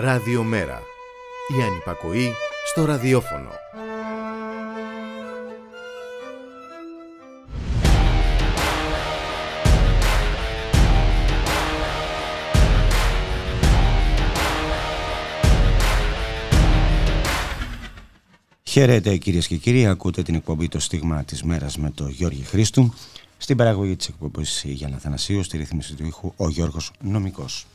Ραδιομέρα. Η ανυπακοή στο ραδιόφωνο. Χαίρετε κυρίες και κύριοι, ακούτε την εκπομπή «Το Στίγμα της Μέρας» με τον Γιώργη Χρήστου. Στην παραγωγή της εκπομπής η Γιάννα Θανασίου, στη ρύθμιση του ήχου ο Γιώργος Νομικός.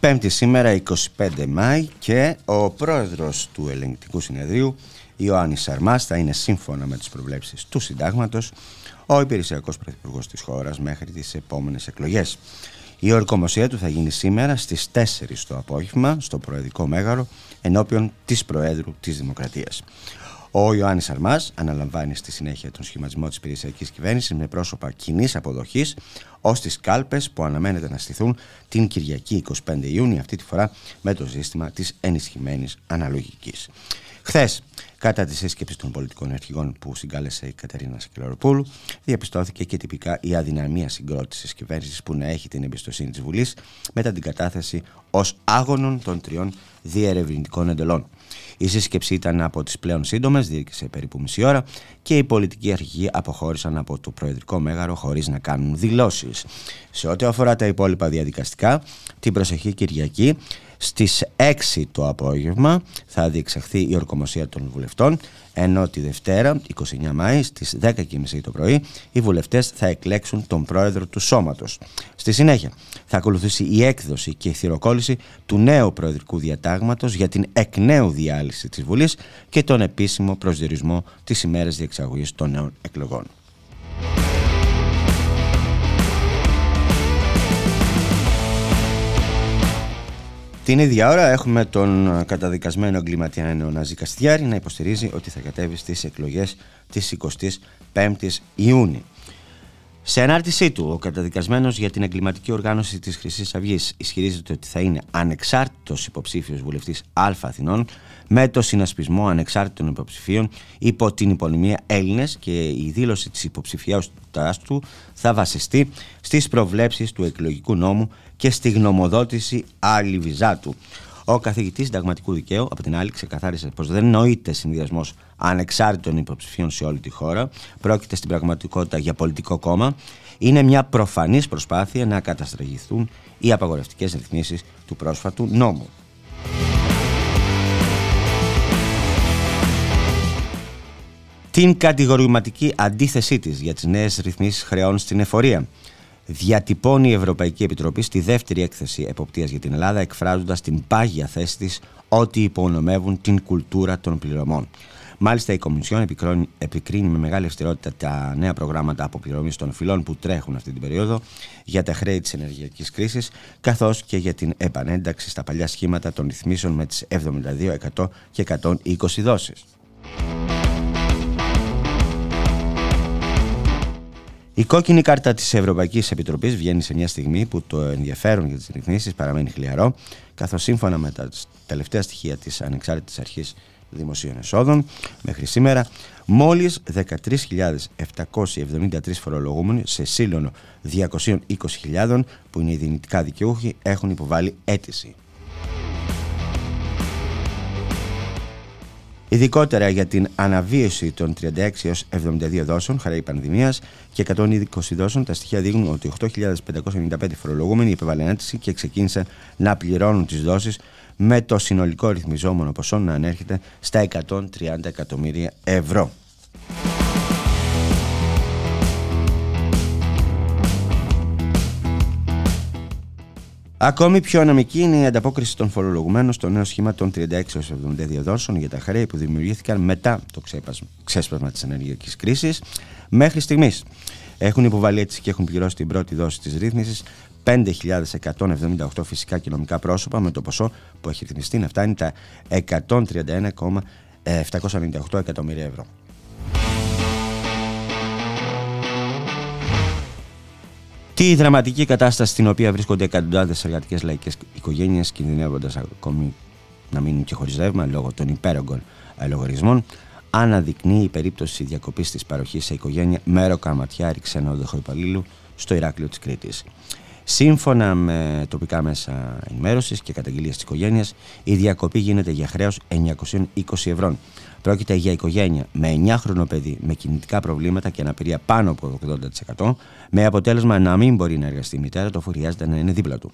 Πέμπτη σήμερα, 25 Μάη, και ο πρόεδρος του Ελεγκτικού Συνεδρίου, Ιωάννης Σαρμάς, θα είναι, σύμφωνα με τις προβλέψεις του συντάγματος, ο υπηρεσιακός πρωθυπουργός της χώρας μέχρι τις επόμενες εκλογές. Η ορκομοσία του θα γίνει σήμερα στις 4 το απόγευμα στο Προεδρικό Μέγαρο ενώπιον της Προέδρου της Δημοκρατίας. Ο Ιωάννης Σαρμάς αναλαμβάνει στη συνέχεια τον σχηματισμό της υπηρεσιακής κυβέρνησης με πρόσωπα κοινής αποδοχής ως τις κάλπες που αναμένεται να στηθούν την Κυριακή 25 Ιούνιου, αυτή τη φορά με το σύστημα της ενισχυμένης αναλογικής. Χθες, κατά τη σύσκεψη των πολιτικών αρχηγών που συγκάλεσε η Κατερίνα Σακελλαροπούλου, διαπιστώθηκε και τυπικά η αδυναμία συγκρότησης κυβέρνησης που να έχει την εμπιστοσύνη της Βουλής μετά την κατάθεση ως άγονων των τριών διερευνητικών εντολών. Η σύσκεψη ήταν από τις πλέον σύντομες, διήρκησε περίπου μισή ώρα και οι πολιτικοί αρχηγοί αποχώρησαν από το Προεδρικό Μέγαρο χωρίς να κάνουν δηλώσεις. Σε ό,τι αφορά τα υπόλοιπα διαδικαστικά, την προσεχή Κυριακή στις 6 το απόγευμα θα διεξαχθεί η ορκομοσία των βουλευτών, ενώ τη Δευτέρα, 29 Μάη, στις 10.30 το πρωί, οι βουλευτές θα εκλέξουν τον πρόεδρο του σώματος. Στη συνέχεια θα ακολουθήσει η έκδοση και η θυροκόλληση του νέου προεδρικού διατάγματος για την εκ νέου διάλυση της Βουλής και τον επίσημο προσδιορισμό της ημέρας διεξαγωγής των νέων εκλογών. Την ίδια ώρα έχουμε τον καταδικασμένο εγκληματία νεοναζί Καστιάρη να υποστηρίζει ότι θα κατέβει στις εκλογές της 25ης Ιούνιου. Σε ανάρτησή του, ο καταδικασμένος για την εγκληματική οργάνωση της Χρυσής Αυγής ισχυρίζεται ότι θα είναι ανεξάρτητος υποψήφιος βουλευτής Α Αθηνών με το συνασπισμό ανεξάρτητων υποψηφίων υπό την υπονομία Έλληνες, και η δήλωση της υποψηφιότητάς του θα βασιστεί στις προβλέψεις του εκλογικού νόμου και στη γνωμοδότηση Αλιβιζάτου. Ο καθηγητής συνταγματικού δικαίου, από την άλλη, ξεκαθάρισε πως δεν νοείται συνδυασμός ανεξάρτητων υποψηφίων σε όλη τη χώρα. Πρόκειται στην πραγματικότητα για πολιτικό κόμμα. Είναι μια προφανής προσπάθεια να καταστραγηθούν οι απαγορευτικές ρυθμίσεις του πρόσφατου νόμου. Την κατηγορηματική αντίθεσή της για τις νέες ρυθμίσεις χρεών στην εφορία διατυπώνει η Ευρωπαϊκή Επιτροπή στη δεύτερη έκθεση εποπτείας για την Ελλάδα, εκφράζοντας την πάγια θέση της ότι υπονομεύουν την κουλτούρα των πληρωμών. Μάλιστα, η Κομισιόν επικρίνει με μεγάλη αυστηρότητα τα νέα προγράμματα αποπληρωμής των φυλών που τρέχουν αυτή την περίοδο για τα χρέη της ενεργειακής κρίσης, καθώς και για την επανένταξη στα παλιά σχήματα των ρυθμίσεων με τις 72, 100 και 120 δόσεις. Η κόκκινη κάρτα της Ευρωπαϊκής Επιτροπής βγαίνει σε μια στιγμή που το ενδιαφέρον για τις ρυθμίσεις παραμένει χλιαρό, καθώς σύμφωνα με τα τελευταία στοιχεία της Ανεξάρτητης Αρχής Δημοσίων Εσόδων, μέχρι σήμερα μόλις 13.773 φορολογούμενοι σε σύνολο 220.000 που είναι οι δυνητικά δικαιούχοι έχουν υποβάλει αίτηση. Ειδικότερα για την αναβίωση των 36 έως 72 δόσεων χρέη πανδημίας και 120 δόσεων, τα στοιχεία δείχνουν ότι 8.595 φορολογούμενοι υπέβαλαν αίτηση και ξεκίνησαν να πληρώνουν τις δόσεις, με το συνολικό ρυθμιζόμενο ποσό να ανέρχεται στα 130 εκατομμύρια ευρώ. Ακόμη πιο αναμική είναι η ανταπόκριση των φορολογουμένων στο νέο σχήμα των 36-72 δόσεων για τα χρέη που δημιουργήθηκαν μετά το ξέσπασμα της ενεργειακής κρίσης. Μέχρι στιγμής έχουν υποβάλει αίτηση και έχουν πληρώσει την πρώτη δόση της ρύθμισης 5.178 φυσικά και νομικά πρόσωπα, με το ποσό που έχει ρυθμιστεί να φτάνει τα 131,798 εκατομμύρια ευρώ. Τη δραματική κατάσταση στην οποία βρίσκονται εκατοντάδες εργατικές λαϊκές οικογένειες, κινδυνεύοντας ακόμη να μείνει και χωρίς ρεύμα λόγω των υπέρογκων λογαριασμών, αναδεικνύει η περίπτωση διακοπής της παροχής σε οικογένεια μεροκαματιάρη ξενοδοχείου υπαλλήλου στο Ηράκλειο της Κρήτης. Σύμφωνα με τοπικά μέσα ενημέρωσης και καταγγελίες της οικογένειας, η διακοπή γίνεται για χρέος 920 ευρώ. Πρόκειται για οικογένεια με 9χρονο παιδί με κινητικά προβλήματα και αναπηρία πάνω από 80%, με αποτέλεσμα να μην μπορεί να εργαστεί η μητέρα του αφού χρειάζεται να είναι δίπλα του.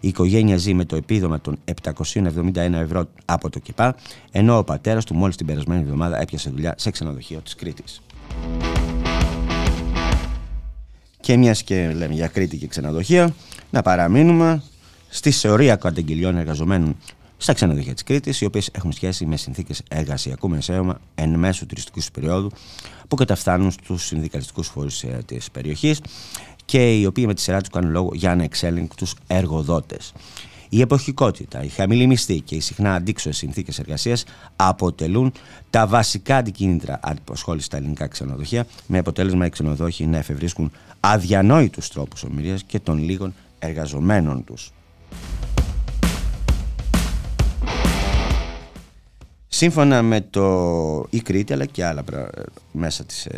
Η οικογένεια ζει με το επίδομα των 771 ευρώ από το ΚΕΠΑ, ενώ ο πατέρας του μόλις την περασμένη εβδομάδα έπιασε δουλειά σε ξενοδοχείο της Κρήτης. Και μιας και λέμε για Κρήτη και ξενοδοχεία, να παραμείνουμε στη σωρία καταγγελιών εργαζομένων στα ξενοδοχεία της Κρήτης, οι οποίες έχουν σχέση με συνθήκες εργασιακού μεσαίωμα εν μέσω τουριστικού περίοδου, που καταφθάνουν στους συνδικαλιστικούς φορείς της περιοχής και οι οποίοι με τη σειρά τους κάνουν λόγο για ανεξέλεγκτους εργοδότες. Η εποχικότητα, η χαμηλή μισθή και οι συχνά αντίξωες συνθήκες εργασίας αποτελούν τα βασικά αντικίνητρα απασχόλησης στα ελληνικά ξενοδοχεία, με αποτέλεσμα οι ξενοδόχοι να εφευρίσκουν αδιανόητους τρόπους ομοιρίας και των λίγων εργαζομένων τους. Σύμφωνα με η Κρήτη αλλά και άλλα μέσα της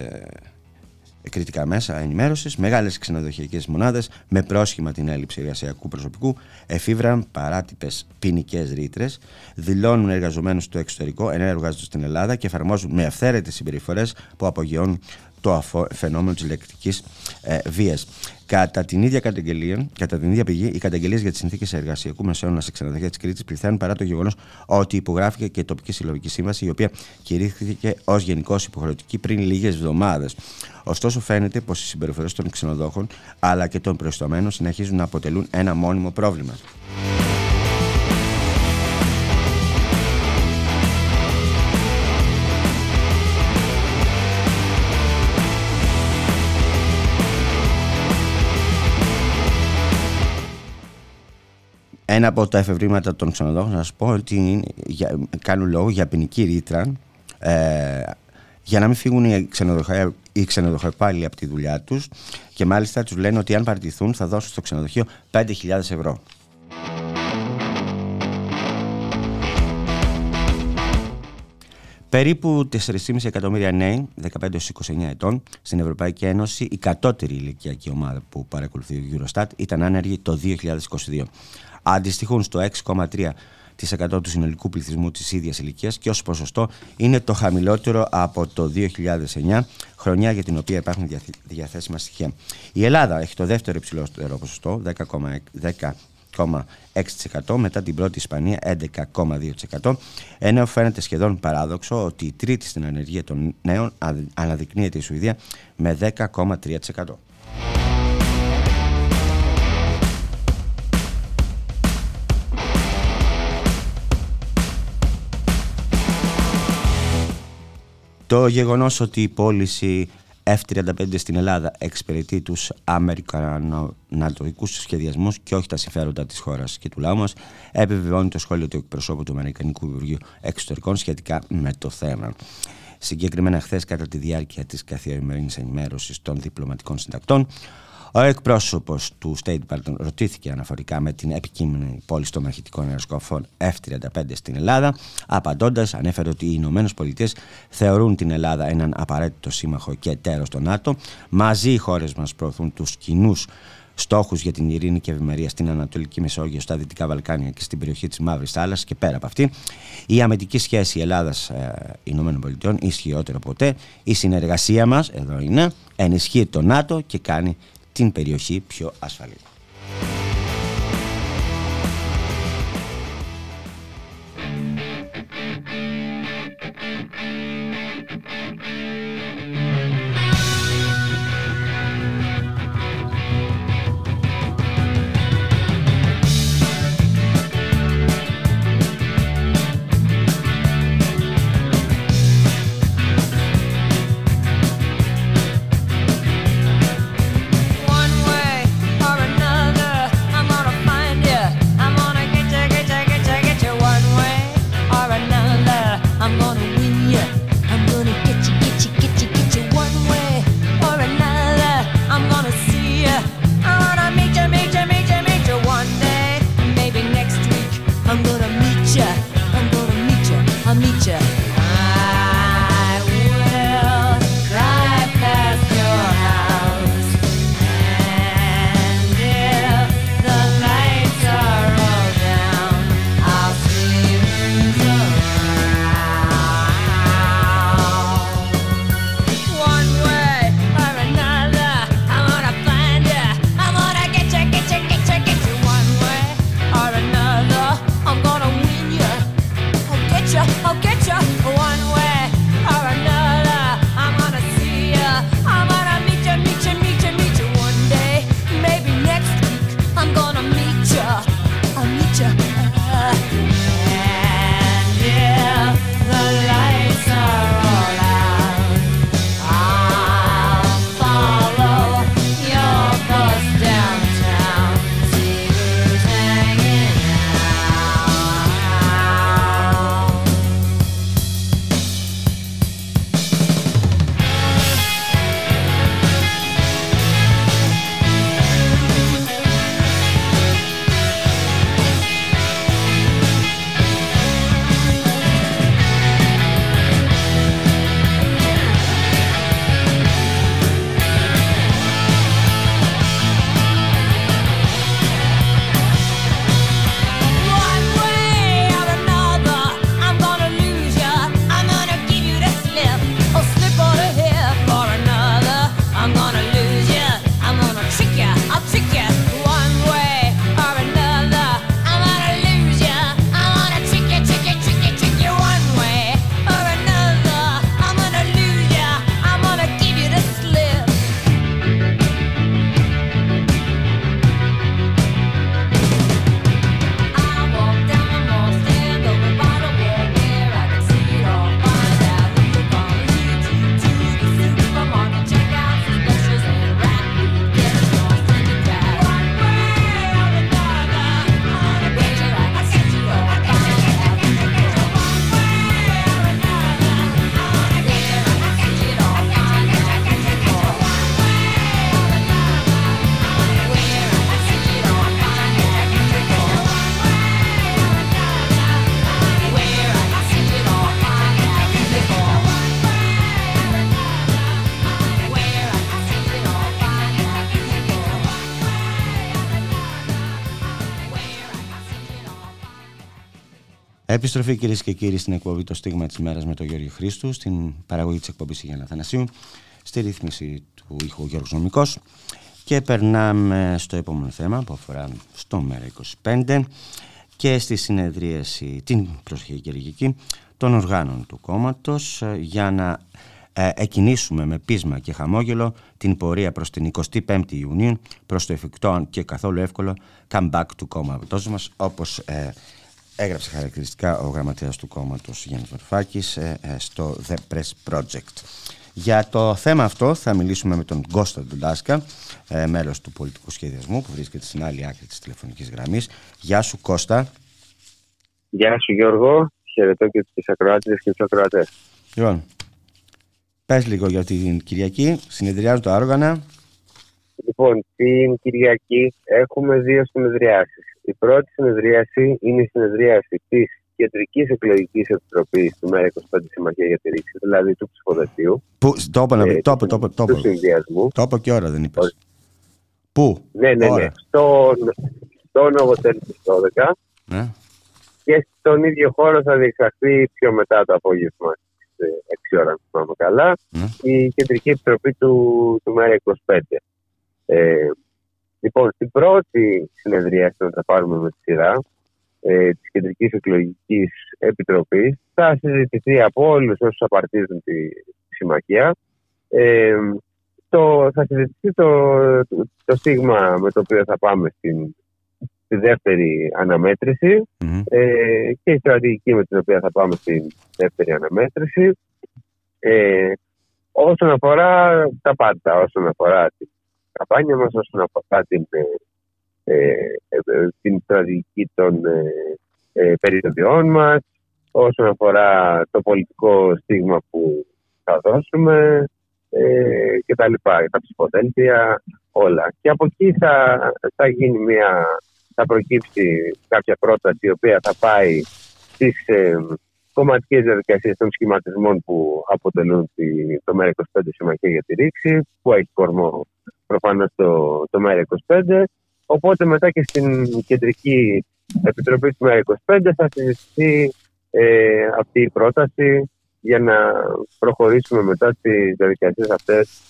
κριτικά μέσα ενημέρωσης, μεγάλες ξενοδοχειακές μονάδες με πρόσχημα την έλλειψη εργασιακού προσωπικού εφήβραν παράτυπες ποινικές ρήτρες, δηλώνουν εργαζομένους στο εξωτερικό ενώ εργάζονται στην Ελλάδα και εφαρμόζουν με αυθαίρετες συμπεριφορές που απογειώνουν το φαινόμενο της λεκτικής βίας. Κατά την ίδια πηγή, οι καταγγελίες για τις συνθήκες εργασιακού μεσαίωνα σε ξενοδοχεία της Κρήτης πληθαίνουν παρά το γεγονός ότι υπογράφηκε και η τοπική συλλογική σύμβαση, η οποία κηρύχθηκε ως γενικώς υποχρεωτική πριν λίγες εβδομάδες. Ωστόσο, φαίνεται πως οι συμπεριφορές των ξενοδόχων αλλά και των προϊστομένων συνεχίζουν να αποτελούν ένα μόνιμο πρόβλημα. Ένα από τα εφευρήματα των ξενοδόχων, να σας πω, ότι κάνουν λόγο για ποινική ρήτρα για να μην φύγουν οι ξενοδοχοϊπάλληλοι από τη δουλειά τους, και μάλιστα τους λένε ότι αν παραιτηθούν θα δώσουν στο ξενοδοχείο 5.000 ευρώ. Περίπου 4,5 εκατομμύρια νέοι, 15-29 ετών, στην Ευρωπαϊκή Ένωση, η κατώτερη ηλικιακή ομάδα που παρακολουθεί η Eurostat, ήταν άνεργοι το 2022. Αντιστοιχούν στο 6,3% του συνολικού πληθυσμού της ίδιας ηλικίας και ως ποσοστό είναι το χαμηλότερο από το 2009, χρονιά για την οποία υπάρχουν διαθέσιμα στοιχεία. Η Ελλάδα έχει το δεύτερο υψηλότερο ποσοστό, 10,6%, μετά την πρώτη Ισπανία 11,2%, ενώ φαίνεται σχεδόν παράδοξο ότι η τρίτη στην ανεργία των νέων αναδεικνύεται η Σουηδία με 10,3%. Το γεγονός ότι η πώληση F-35 στην Ελλάδα εξυπηρετεί τους αμερικανατοικούς σχεδιασμούς και όχι τα συμφέροντα της χώρας και του λαού μας, επιβεβαιώνει το σχόλιο του εκπροσώπου του Αμερικανικού Υπουργείου Εξωτερικών σχετικά με το θέμα. Συγκεκριμένα, χθες, κατά τη διάρκεια της καθημερινής ενημέρωσης των διπλωματικών συντακτών, ο εκπρόσωπος του State Department ρωτήθηκε αναφορικά με την επικείμενη πώληση των μαχητικών αεροσκαφών F-35 στην Ελλάδα. Απαντώντας, ανέφερε ότι οι Ηνωμένες Πολιτείες θεωρούν την Ελλάδα έναν απαραίτητο σύμμαχο και εταίρο στο ΝΑΤΟ. Μαζί οι χώρες μας προωθούν τους κοινούς στόχους για την ειρήνη και ευημερία στην Ανατολική Μεσόγειο, στα Δυτικά Βαλκάνια και στην περιοχή της Μαύρης Θάλασσας και πέρα από αυτή. Η αμυντική σχέση Ελλάδας-ΗΠΑ ισχυρότερο ποτέ. Η συνεργασία μας, εδώ είναι, ενισχύει το ΝΑΤΟ και κάνει την περιοχή πιο ασφαλή. Or another. Επιστροφή, κυρίες και κύριοι, στην εκπομπή Το Στίγμα της Μέρας με τον Γιώργη Χρήστου, στην παραγωγή της εκπομπής Γιάννη Αθανασίου, στη ρύθμιση του ήχου Γιώργος Νομικός. Και περνάμε στο επόμενο θέμα που αφορά στο ΜΕΡΑ25 και στη συνεδρίαση την προσεχή κυριακή των οργάνων του κόμματος για να εκκινήσουμε με πείσμα και χαμόγελο την πορεία προς την 25η Ιουνίου, προς το εφικτό και καθόλου εύκολο comeback του κόμματος μας, όπως έγραψε χαρακτηριστικά ο γραμματέας του κόμματος Γιάννης Βαρουφάκης στο The Press Project. Για το θέμα αυτό θα μιλήσουμε με τον Κώστα Ντουλάσκα, μέλος του πολιτικού σχεδιασμού, που βρίσκεται στην άλλη άκρη της τηλεφωνικής γραμμής. Γεια σου, Κώστα. Γεια σου, Γιώργο. Χαιρετώ και τις ακροάτες και τους ακροατές. Λοιπόν, πες λίγο για την Κυριακή. Συνεδριάζουν τα όργανα. Λοιπόν, την Κυριακή έχουμε δύο συνεδριάσεις. Η πρώτη συνεδρίαση είναι η συνεδρίαση της Κεντρικής Εκλογικής Επιτροπής του ΜΕΡΑ25 Συμμαχία για τη Ρήξη, δηλαδή του ψηφοδελτίου. Πού, του συνδυασμού. Τόπο και ώρα δεν είπες. Πού, ναι. Στο Νοβοτέλ της 12. Ναι. Και στον ίδιο χώρο θα διεξαχθεί πιο μετά το απόγευμα, 6 ώρα, αν θυμάμαι καλά, η Κεντρική Επιτροπή του ΜΕΡΑ25. Λοιπόν, στην πρώτη συνεδρίαση, να τα πάρουμε με τη σειρά, της Κεντρικής Εκλογικής Επιτροπής, θα συζητηθεί από όλους όσους απαρτίζουν τη συμμαχία. Θα συζητηθεί το στίγμα με το οποίο θα πάμε στη δεύτερη αναμέτρηση και η στρατηγική με την οποία θα πάμε στη δεύτερη αναμέτρηση. Όσον αφορά τα πάντα, όσον αφορά την καμπάνια μας, όσον αφορά την στρατηγική των περιοδιών μας, όσον αφορά το πολιτικό στίγμα που θα δώσουμε και τα λοιπά, τα ψηφοδέλτια, όλα. Και από εκεί θα γίνει θα προκύψει κάποια πρόταση η οποία θα πάει στις κομματικές διαδικασίες των σχηματισμών που αποτελούν το ΜΕΡΑ25 Συμμαχία για τη Ρήξη, που έχει κορμό προφανώς το ΜΕΡΑ25. Οπότε μετά και στην Κεντρική Επιτροπή του ΜΕΡΑ25 θα συζητηθεί αυτή η πρόταση για να προχωρήσουμε μετά στις διαδικασίες αυτές,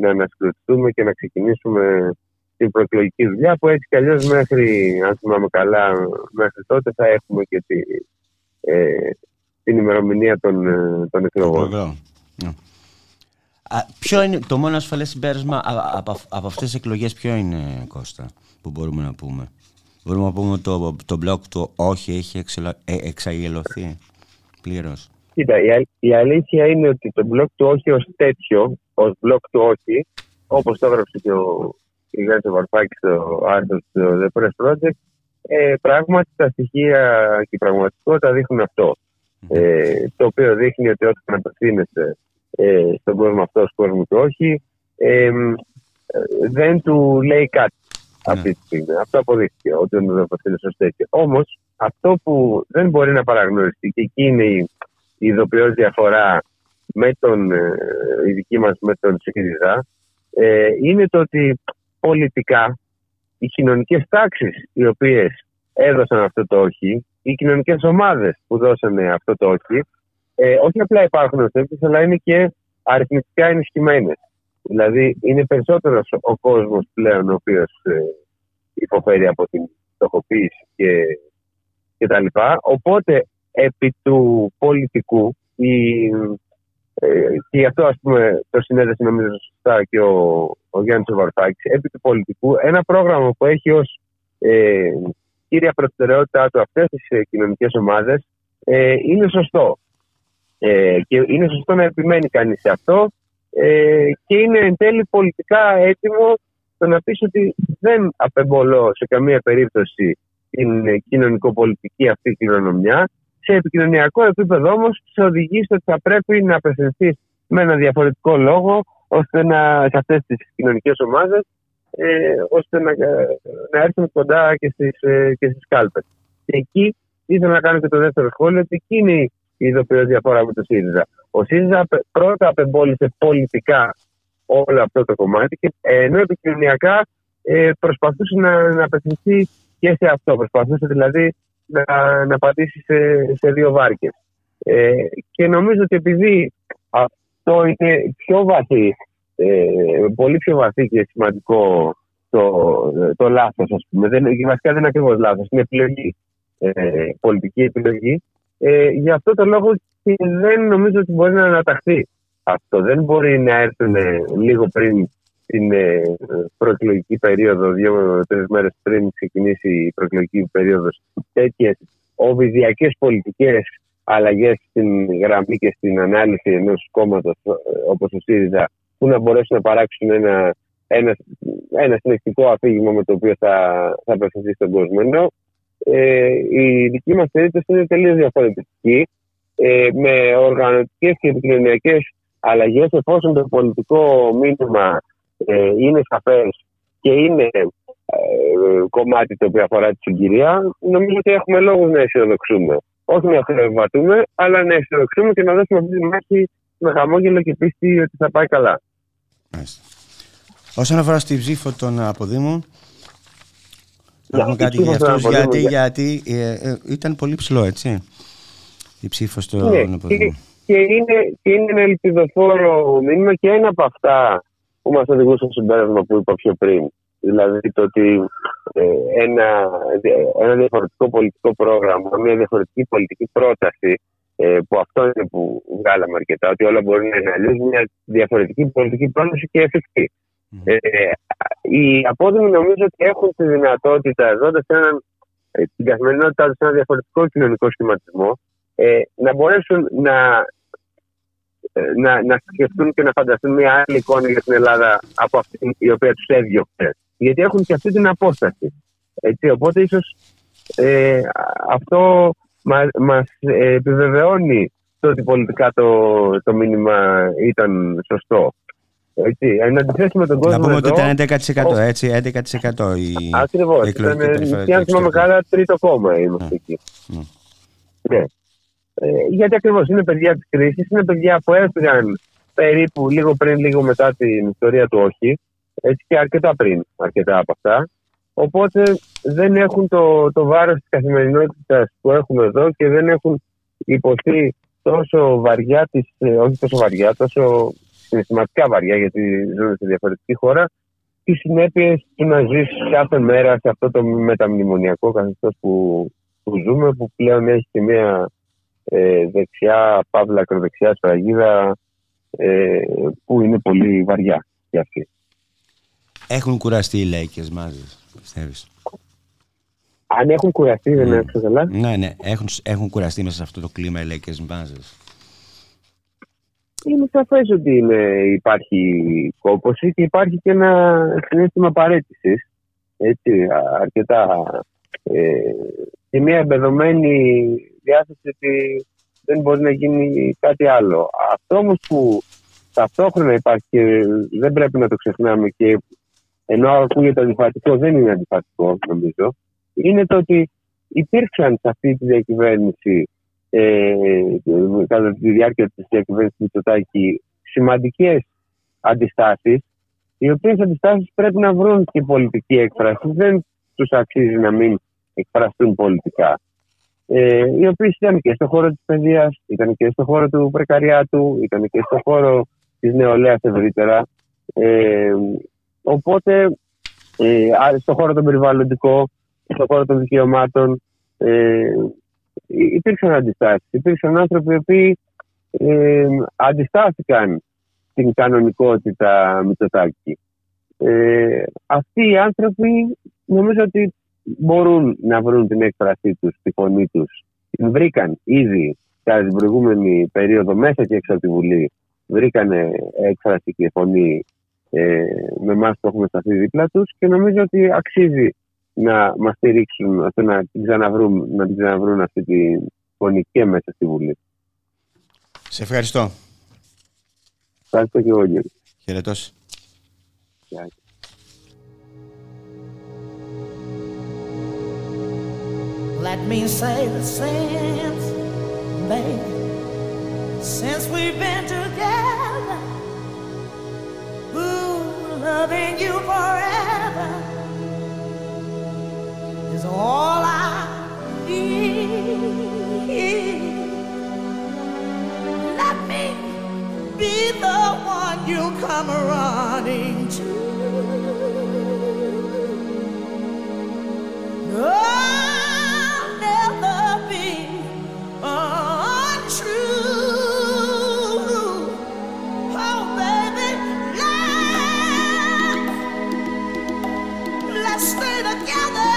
να ανασκληρωθούμε και να ξεκινήσουμε την προεκλογική δουλειά, που έτσι κι αλλιώς μέχρι, αν θυμάμαι καλά, μέχρι τότε θα έχουμε και την ημερομηνία των εκλογών. Ποιο είναι το μόνο ασφαλές συμπέρασμα από αυτές τις εκλογές, ποιο είναι, Κώστα, που μπορούμε να πούμε? Μπορούμε να πούμε ότι το μπλοκ του όχι έχει εξαγελωθεί πλήρως. Κοίτα, η αλήθεια είναι ότι το μπλοκ του όχι ως τέτοιο, ως μπλοκ του όχι, όπως το έγραψε και ο Γιάννης Βαρουφάκης στο άρθρο του The Press Project, πράγματι τα στοιχεία και η πραγματικότητα δείχνουν αυτό. Το οποίο δείχνει ότι όταν απευθύνεσαι στον κόσμο αυτός, στον κόσμο του όχι, δεν του λέει κάτι αυτή τη στιγμή. Αυτό αποδείχθηκε, ότι δεν το προσθέτει σωστά. Όμως, αυτό που δεν μπορεί να παραγνωριστεί, και εκεί είναι η ειδοποιώς διαφορά η δική μας με τον ΣΥΡΙΖΑ, είναι το ότι πολιτικά οι κοινωνικές τάξεις οι οποίες έδωσαν αυτό το όχι, οι κοινωνικές ομάδες που δώσανε αυτό το όχι, όχι απλά υπάρχουν ως τέτοιες, αλλά είναι και αριθμητικά ενισχυμένες. Δηλαδή, είναι περισσότερος ο κόσμος πλέον ο οποίος υποφέρει από την στοχοποίηση και τα λοιπά. Οπότε, επί του πολιτικού, και γι' αυτό, ας πούμε, το συνέδεσε νομίζω σωστά και ο Γιάννης Βαρουφάκης, επί του πολιτικού, ένα πρόγραμμα που έχει ως κύρια προτεραιότητά του αυτές τις κοινωνικές ομάδες είναι σωστό. Και είναι σωστό να επιμένει κανείς σε αυτό, και είναι εν τέλει πολιτικά έτοιμο το να πεις ότι δεν απεμπολώ σε καμία περίπτωση την κοινωνικοπολιτική αυτή κληρονομιά. Σε επικοινωνιακό επίπεδο όμως σε οδηγεί στο ότι θα πρέπει να απευθυνθείς με ένα διαφορετικό λόγο ώστε σε αυτές τις κοινωνικές ομάδες, ώστε να έρθουν κοντά και στις κάλπες. Και εκεί ήθελα να κάνω και το δεύτερο σχόλιο, ότι εκείνη η ειδοποιώ διαφορά με το ΣΥΡΙΖΑ. Ο ΣΥΡΙΖΑ πρώτα απεμπόλησε πολιτικά όλο αυτό το κομμάτι, ενώ επικοινωνιακά προσπαθούσε να απευθυνθεί και σε αυτό. Προσπαθούσε δηλαδή να πατήσει σε δύο βάρκες. Και νομίζω ότι επειδή αυτό είναι πιο βαθύ, πολύ πιο βαθύ και σημαντικό το λάθος, ας πούμε, βασικά δεν είναι ακριβώς λάθος, είναι επιλογή, πολιτική επιλογή, γι' αυτό το λόγο και δεν νομίζω ότι μπορεί να αναταχθεί αυτό. Δεν μπορεί να έρθουν λίγο πριν την προεκλογική περίοδο, 2-3 μέρες πριν ξεκινήσει η προεκλογική περίοδος, τέτοιες οβιδιακές πολιτικές αλλαγές στην γραμμή και στην ανάλυση ενός κόμματος όπως ο ΣΥΡΙΖΑ, που να μπορέσουν να παράξουν ένα συνεχτικό αφήγημα με το οποίο θα απευθυνθεί στον κόσμο. Ενώ η δική μας περίπτωση είναι τελείως διαφορετική, με οργανωτικές και επικοινωνιακές αλλαγές, εφόσον το πολιτικό μήνυμα είναι σαφές και είναι κομμάτι το οποίο αφορά τη συγκυρία, νομίζω ότι έχουμε λόγους να αισιοδοξούμε. Όχι να χρεωματούμε, αλλά να αισιοδοξούμε και να δώσουμε αυτή τη μάχη με χαμόγελο και πίστη ότι θα πάει καλά. Μάλιστα. Όσον αφορά στη ψήφο των αποδήμων, να πούμε κάτι για αυτούς, γιατί ήταν πολύ ψηλό, έτσι, η ψήφος των αποδήμων. Και είναι ένα ελπιδοφόρο μήνυμα και ένα από αυτά που μας οδηγούσε στο συμπέρασμα που είπα πιο πριν. Δηλαδή το ότι ένα διαφορετικό πολιτικό πρόγραμμα, μια διαφορετική πολιτική πρόταση, που αυτό είναι που βγάλαμε αρκετά, ότι όλα μπορεί να είναι αλλιώς, μια διαφορετική πολιτική πρόταση και εφικτή. Οι απόδημοι νομίζω ότι έχουν τη δυνατότητα, ζώντας την καθημερινότητά τους σε ένα διαφορετικό κοινωνικό σχηματισμό, να μπορέσουν να σκεφτούν και να φανταστούν μια άλλη εικόνα για την Ελλάδα από αυτή η οποία τους έδιωξε. Γιατί έχουν και αυτή την απόσταση. Έτσι, οπότε ίσως αυτό μας επιβεβαιώνει το ότι πολιτικά το μήνυμα ήταν σωστό. Έτσι, με τον κόσμο να πούμε εδώ, ότι ήταν 11%, έτσι, 11% η... Ακριβώς, και αν θυμάμαι καλά τρίτο κόμμα είμαστε εκεί. Ναι. Γιατί ακριβώς είναι παιδιά της κρίσης, είναι παιδιά που έφυγαν περίπου λίγο πριν, λίγο μετά την ιστορία του όχι, έτσι, και αρκετά πριν, αρκετά από αυτά. Οπότε δεν έχουν το βάρος της καθημερινότητας που έχουμε εδώ και δεν έχουν υποστεί τόσο βαριά, όχι τόσο βαριά, τόσο συναισθηματικά βαριά, γιατί ζουν σε διαφορετική χώρα, τις συνέπειες του να ζεις κάθε μέρα σε αυτό το μεταμνημονιακό καθεστώς που ζούμε, που πλέον έχει και μια δεξιά, παύλα ακροδεξιά σφραγίδα, που είναι πολύ βαριά για αυτή. Έχουν κουραστεί οι λαϊκές μάζες, πιστεύεις? Αν έχουν κουραστεί, δεν έξω καλά. Ναι, έχουν κουραστεί μέσα σε αυτό το κλίμα οι λαϊκές μάζες. Είναι σαφές ότι υπάρχει κόπωση και υπάρχει και ένα συναίσθημα παρέτησης, έτσι, αρκετά, και μια εμπεδομένη διάθεση ότι δεν μπορεί να γίνει κάτι άλλο. Αυτό όμως που ταυτόχρονα υπάρχει και δεν πρέπει να το ξεχνάμε, και ενώ ακούγεται αντιφατικό, δεν είναι αντιφατικό νομίζω, είναι το ότι υπήρξαν σε αυτή τη διακυβέρνηση, κατά τη διάρκεια της διακυβέρνησης Μητσοτάκη, σημαντικές αντιστάσεις, οι οποίες αντιστάσεις πρέπει να βρουν και πολιτική έκφραση. Δεν τους αξίζει να μην εκφραστούν πολιτικά, οι οποίες ήταν και στον χώρο της παιδείας, ήταν και στον χώρο του πρεκαριάτου, ήταν και στον χώρο της νεολαίας ευρύτερα, οπότε στον χώρο των περιβαλλοντικών, στον χώρο των δικαιωμάτων, υπήρξαν αντιστάσεις. Υπήρξαν άνθρωποι που αντιστάθηκαν στην κανονικότητα Μητσοτάκη. Αυτοί οι άνθρωποι νομίζω ότι μπορούν να βρουν την έκφρασή τους, τη φωνή τους. Την βρήκαν ήδη κατά την προηγούμενη περίοδο, μέσα και έξω από τη Βουλή. Βρήκαν έκφραση και φωνή με εμάς που έχουμε σταθεί δίπλα τους, και νομίζω ότι αξίζει να μας στηρίξουν ώστε να την ξαναβρούν αυτή τη φωνή και μέσα στη Βουλή. Σε ευχαριστώ. Ευχαριστώ και εγώ, Γιώργη. Χαιρετός. Let me say that since, baby, since we've been together, ooh, loving you forever is all I need. the one you come running to. I'll never be untrue. Oh, baby, let's stay together.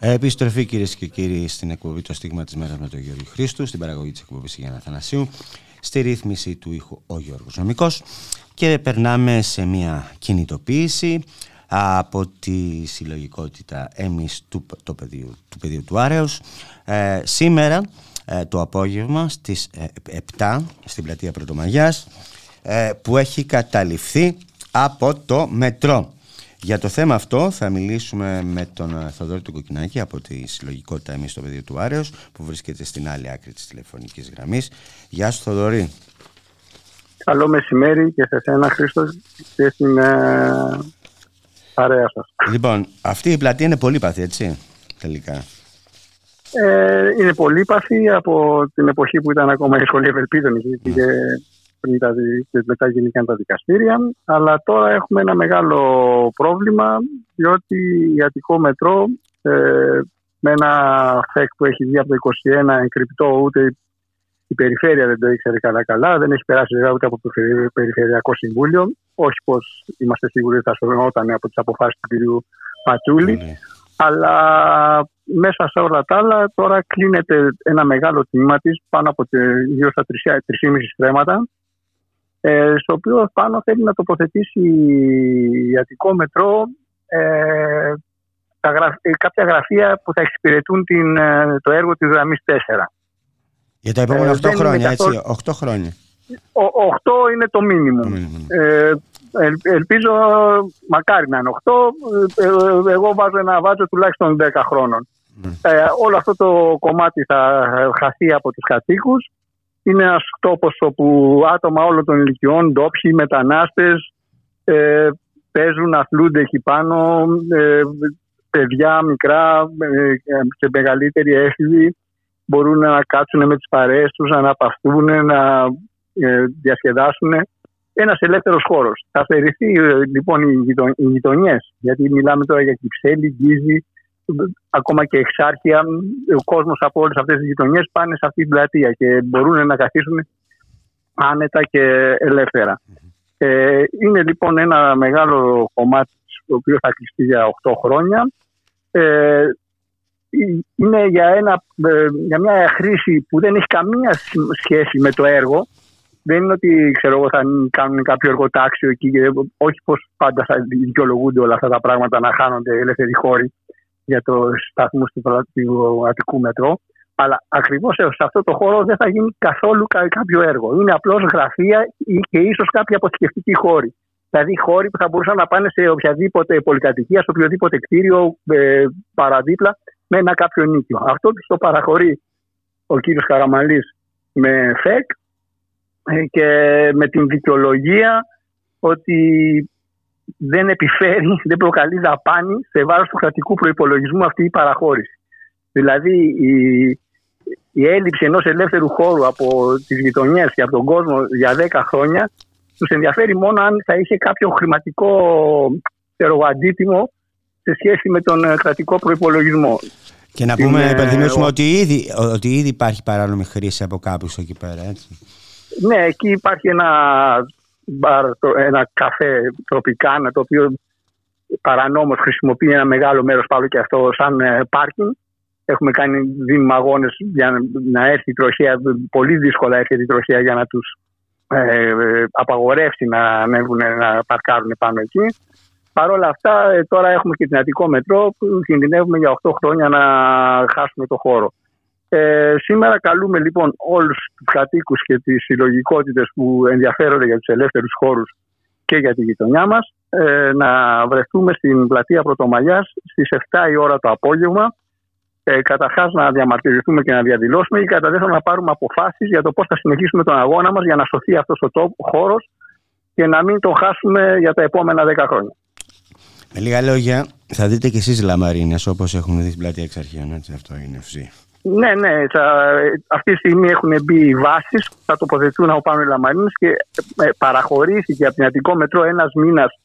Επιστροφή κυρίες και κύριοι στην εκπομπή «Το Στίγμα της Μέρας» με τον Γιώργη Χρήστου, στην παραγωγή της εκπομπής Γιάννη Αθανασίου, στη ρύθμιση του ήχου ο Γιώργος Νομικός, και περνάμε σε μια κινητοποίηση από τη συλλογικότητα εμείς του Πεδίου του Άρεως. Σήμερα το απόγευμα στις 7 στην πλατεία Πρωτομαγιάς, που έχει καταληφθεί από το μετρό. Για το θέμα αυτό θα μιλήσουμε με τον Θεοδωρή του Κοκκινάκη από τη συλλογικότητα εμείς στο Πεδίο του Άρεως, που βρίσκεται στην άλλη άκρη της τηλεφωνικής γραμμής. Γεια σου, Θεοδωρή. Καλό μεσημέρι και σε εσένα, Χρήστο, και στην παρέα σας. Λοιπόν, αυτή η πλατεία είναι πολύπαθη, έτσι, τελικά. Είναι πολύπαθη από την εποχή που ήταν ακόμα η σχολή Ευελπίδων, και πριν μετά γίνηκαν τα δικαστήρια. Αλλά τώρα έχουμε ένα μεγάλο πρόβλημα, διότι η Αττικό Μετρό με ένα φεκ που έχει βγει από το 21 εγκρυπτό, ούτε η περιφέρεια δεν το ήξερε καλά, δεν έχει περάσει ούτε από το Περιφερειακό Συμβούλιο. Όχι πως είμαστε σίγουροι ότι θα σωριζόταν από τις αποφάσεις του κυρίου Πατσούλη, αλλά μέσα σε όλα τα άλλα τώρα κλείνεται ένα μεγάλο τμήμα της, πάνω από γύρω στα 3,5 στρέμματα, στο οποίο πάνω θέλει να τοποθετήσει η Αττικό Μετρό κάποια γραφεία που θα εξυπηρετούν το έργο της γραμμής 4. Για τα επόμενα 8 χρόνια, έτσι, 8 χρόνια. 8 είναι το μήνυμο. Ελπίζω, μακάρι να είναι 8, εγώ βάζω τουλάχιστον 10 χρόνων. Όλο αυτό το κομμάτι θα χαθεί από τους κατοίκους. Είναι ένας τόπος όπου άτομα όλων των ηλικιών, ντόπιοι, μετανάστες, παίζουν, αθλούνται εκεί πάνω, παιδιά μικρά και μεγαλύτεροι έφηβοι μπορούν να κάτσουν με τις παρέες τους, να αναπαυθούν, να διασκεδάσουν. Ένας ελεύθερος χώρος. Θα αφαιρεθεί λοιπόν οι γειτονιές, γιατί μιλάμε τώρα για Κυψέλη, Γκίζη, ακόμα και Εξάρχεια. Ο κόσμος από όλες αυτές τις γειτονιές πάνε σε αυτή την πλατεία και μπορούν να καθίσουν άνετα και ελεύθερα. Είναι λοιπόν ένα μεγάλο κομμάτι το οποίο θα κλειστεί για 8 χρόνια. Είναι για μια χρήση που δεν έχει καμία σχέση με το έργο. Δεν είναι ότι θα κάνουν κάποιο εργοτάξιο εκεί, όχι πως πάντα θα δικαιολογούνται όλα αυτά τα πράγματα να χάνονται ελεύθεροι χώροι για το σταθμό του Αττικού Μετρό. Αλλά ακριβώς σε αυτό το χώρο δεν θα γίνει καθόλου κάποιο έργο. Είναι απλώς γραφεία και ίσως κάποιοι αποθηκευτικοί χώροι. Δηλαδή χώροι που θα μπορούσαν να πάνε σε οποιαδήποτε πολυκατοικία, σε οποιοδήποτε κτίριο παραδίπλα με ένα κάποιο νίκιο. Αυτό το παραχωρεί ο κύριος Καραμανλής με ΦΕΚ και με την δικαιολογία ότι δεν επιφέρει, δεν προκαλεί δαπάνη σε βάρος του κρατικού προϋπολογισμού αυτή η παραχώρηση. Δηλαδή η έλλειψη ενός ελεύθερου χώρου από τις γειτονιές και από τον κόσμο για 10 χρόνια τους ενδιαφέρει μόνο αν θα είχε κάποιο χρηματικό αντίτιμο σε σχέση με τον κρατικό προϋπολογισμό. Και να πούμε, να υπενθυμίσουμε ότι ήδη υπάρχει παράνομη χρήση από κάποιους εκεί πέρα, έτσι. Ναι, εκεί υπάρχει ένα καφέ τροπικάνα, το οποίο παρανόμως χρησιμοποιεί ένα μεγάλο μέρος πάλι και αυτό σαν πάρκινγκ. Έχουμε κάνει δίνουμε αγώνες για να έρθει η τροχέα, πολύ δύσκολα έρχεται η τροχέα για να τους απαγορεύσει να ανέβουν να παρκάρουν πάνω εκεί. Παρ' όλα αυτά τώρα έχουμε και την Αττικό Μετρό που κινδυνεύουμε για 8 χρόνια να χάσουμε το χώρο. Σήμερα καλούμε λοιπόν όλους τους κατοίκους και τις συλλογικότητες που ενδιαφέρονται για τους ελεύθερους χώρους και για τη γειτονιά μας να βρεθούμε στην πλατεία Πρωτομαγιάς στις 7 η ώρα το απόγευμα, καταρχάς να διαμαρτυρηθούμε και να διαδηλώσουμε, και κατά δεύτερον να πάρουμε αποφάσεις για το πώς θα συνεχίσουμε τον αγώνα μας για να σωθεί αυτός ο χώρος και να μην τον χάσουμε για τα επόμενα 10 χρόνια. Με λίγα λόγια, θα δείτε και εσείς λαμαρίνες όπως έχουν δει στην πλατεία Εξαρχείων, έτσι, αυτό είναι ευσύ. Ναι, αυτή τη στιγμή έχουν μπει οι βάσεις, θα τοποθετούν από πάνω οι λαμαρίνες και παραχωρήθηκε από την Αττικό Μετρό ένας μήνας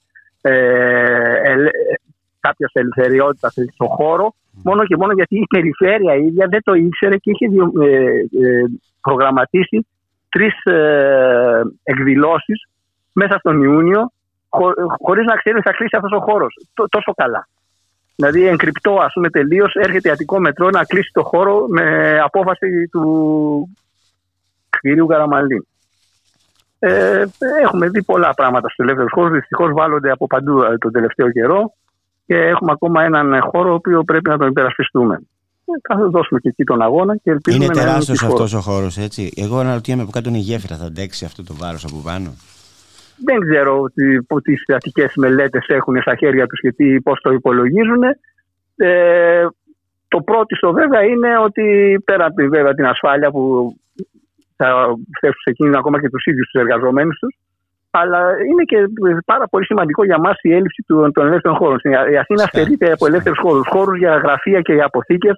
κάποια ελευθεριότητα στον χώρο, μόνο και μόνο γιατί η περιφέρεια ίδια δεν το ήξερε και είχε προγραμματίσει 3 εκδηλώσεις μέσα στον Ιούνιο χωρίς να ξέρει ότι θα κλείσει αυτός ο χώρος τόσο καλά. Δηλαδή, εγκρυπτό, ας πούμε, τελείως έρχεται η Αττικό Μετρό να κλείσει το χώρο με απόφαση του κυρίου Καραμανλή. Έχουμε δει πολλά πράγματα στους ελεύθερους χώρους. Δυστυχώς βάλλονται από παντού τον τελευταίο καιρό και έχουμε ακόμα έναν χώρο που πρέπει να τον υπερασπιστούμε. Θα δώσουμε και εκεί τον αγώνα και ελπίζουμε. Είναι τεράστιος αυτός ο χώρος, έτσι. Εγώ αναρωτιέμαι από κάτω είναι η γέφυρα, θα αντέξει αυτό το βάρος από πάνω. Δεν ξέρω τι στατικές μελέτες έχουν στα χέρια τους και πώς το υπολογίζουν. Το πρώτιστο βέβαια είναι ότι πέρα από βέβαια την ασφάλεια που θα θέσουν σε κίνδυνο ακόμα και τους ίδιους τους εργαζομένους τους, αλλά είναι και πάρα πολύ σημαντικό για μας η έλλειψη των ελεύθερων χώρων. Η Αθήνα στερείται από ελεύθερους χώρους. Χώρους για γραφεία και για αποθήκες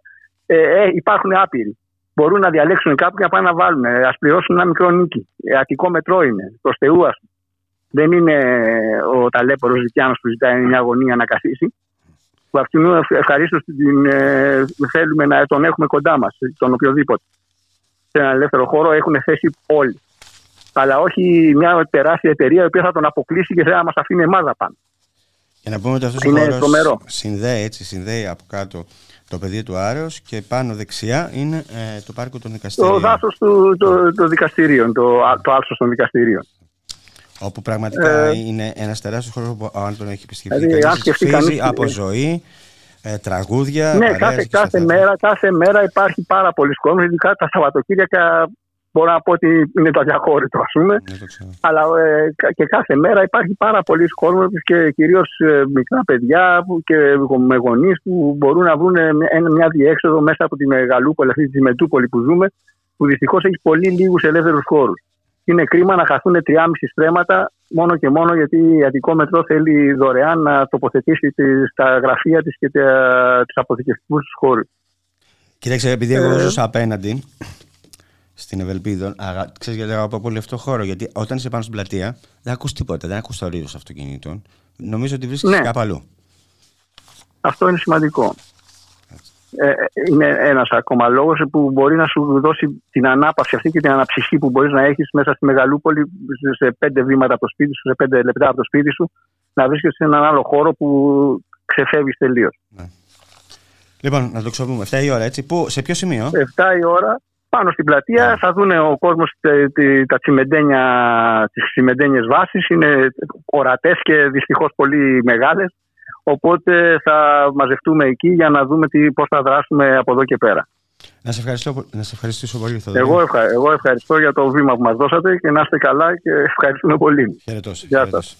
υπάρχουν άπειροι. Μπορούν να διαλέξουν κάπου και να πάνε να βάλουν. Ας πληρώσουν ένα μικρό νίκη. Αττικό Μετρό είναι, προς Θεού ας πούμε. Δεν είναι ο ταλέπορος Ζητιάνος που ζητάει μια γωνία να καθίσει. Που αυτήν ευχαρίστως θέλουμε να τον έχουμε κοντά μας, τον οποιοδήποτε. Σε έναν ελεύθερο χώρο έχουν θέση όλοι. Αλλά όχι μια τεράστια εταιρεία η οποία θα τον αποκλείσει και θα μας αφήνει εμάς απάνω. Για να πούμε ότι αυτός ο χώρος συνδέει από κάτω το πεδίο του Άρεως και πάνω δεξιά είναι το πάρκο των δικαστηρίων. Το δάσος των δικαστηρίων, το άλσος των δικαστηρίων. Όπου πραγματικά είναι ένας τεράστιος χώρος που αν τον έχει επισκεφτεί κανείς από ζωή, τραγούδια. Ναι, κάθε μέρα υπάρχει πάρα πολλοί κόσμοι, ειδικά τα Σαββατοκύριακα μπορώ να πω ότι είναι το αδιαχώρητο ας πούμε, αλλά και κάθε μέρα υπάρχει πάρα πολλοί κόσμοι και κυρίως μικρά παιδιά και με γονείς που μπορούν να βρουν μια διέξοδο μέσα από τη Μεγαλούπολη, αυτή τη Μετούπολη που ζούμε, που δυστυχώς έχει πολύ λίγους ελεύθερους χώρους. Είναι κρίμα να χαθούν 3,5 στρέμματα μόνο και μόνο γιατί η Αττικό Μετρό θέλει δωρεάν να τοποθετήσει τα γραφεία της και τους αποθηκευτικούς τους χώρους. Κοίταξε, επειδή εγώ ζούσα απέναντι στην Ευελπίδων, ξέρεις γιατί αγαπώ πολύ αυτό χώρο, γιατί όταν είσαι πάνω στην πλατεία δεν ακούς τίποτα, δεν ακούς το ρήδος αυτοκινήτων. Νομίζω ότι βρίσκεσαι κάπου αλλού. Αυτό είναι σημαντικό. Είναι ένας ακόμα λόγος που μπορεί να σου δώσει την ανάπαυση αυτή και την αναψυχή που μπορείς να έχεις μέσα στη Μεγαλούπολη, σε 5 βήματα από το σπίτι σου, σε 5 λεπτά από το σπίτι σου, να βρίσκεσαι σε έναν άλλο χώρο που ξεφεύγεις τελείως. Ναι. Λοιπόν, να το ξοπούμε. 7 η ώρα, έτσι. Σε ποιο σημείο? 7 η ώρα, πάνω στην πλατεία, θα δουν ο κόσμος τις τσιμεντένιες βάσεις. Είναι ορατές και δυστυχώς πολύ μεγάλες. Οπότε θα μαζευτούμε εκεί για να δούμε πώς θα δράσουμε από εδώ και πέρα. Να σε ευχαριστήσω πολύ. Εγώ ευχαριστώ για το βήμα που μας δώσατε και να είστε καλά και ευχαριστούμε πολύ. Χαιρετός. Γεια σας.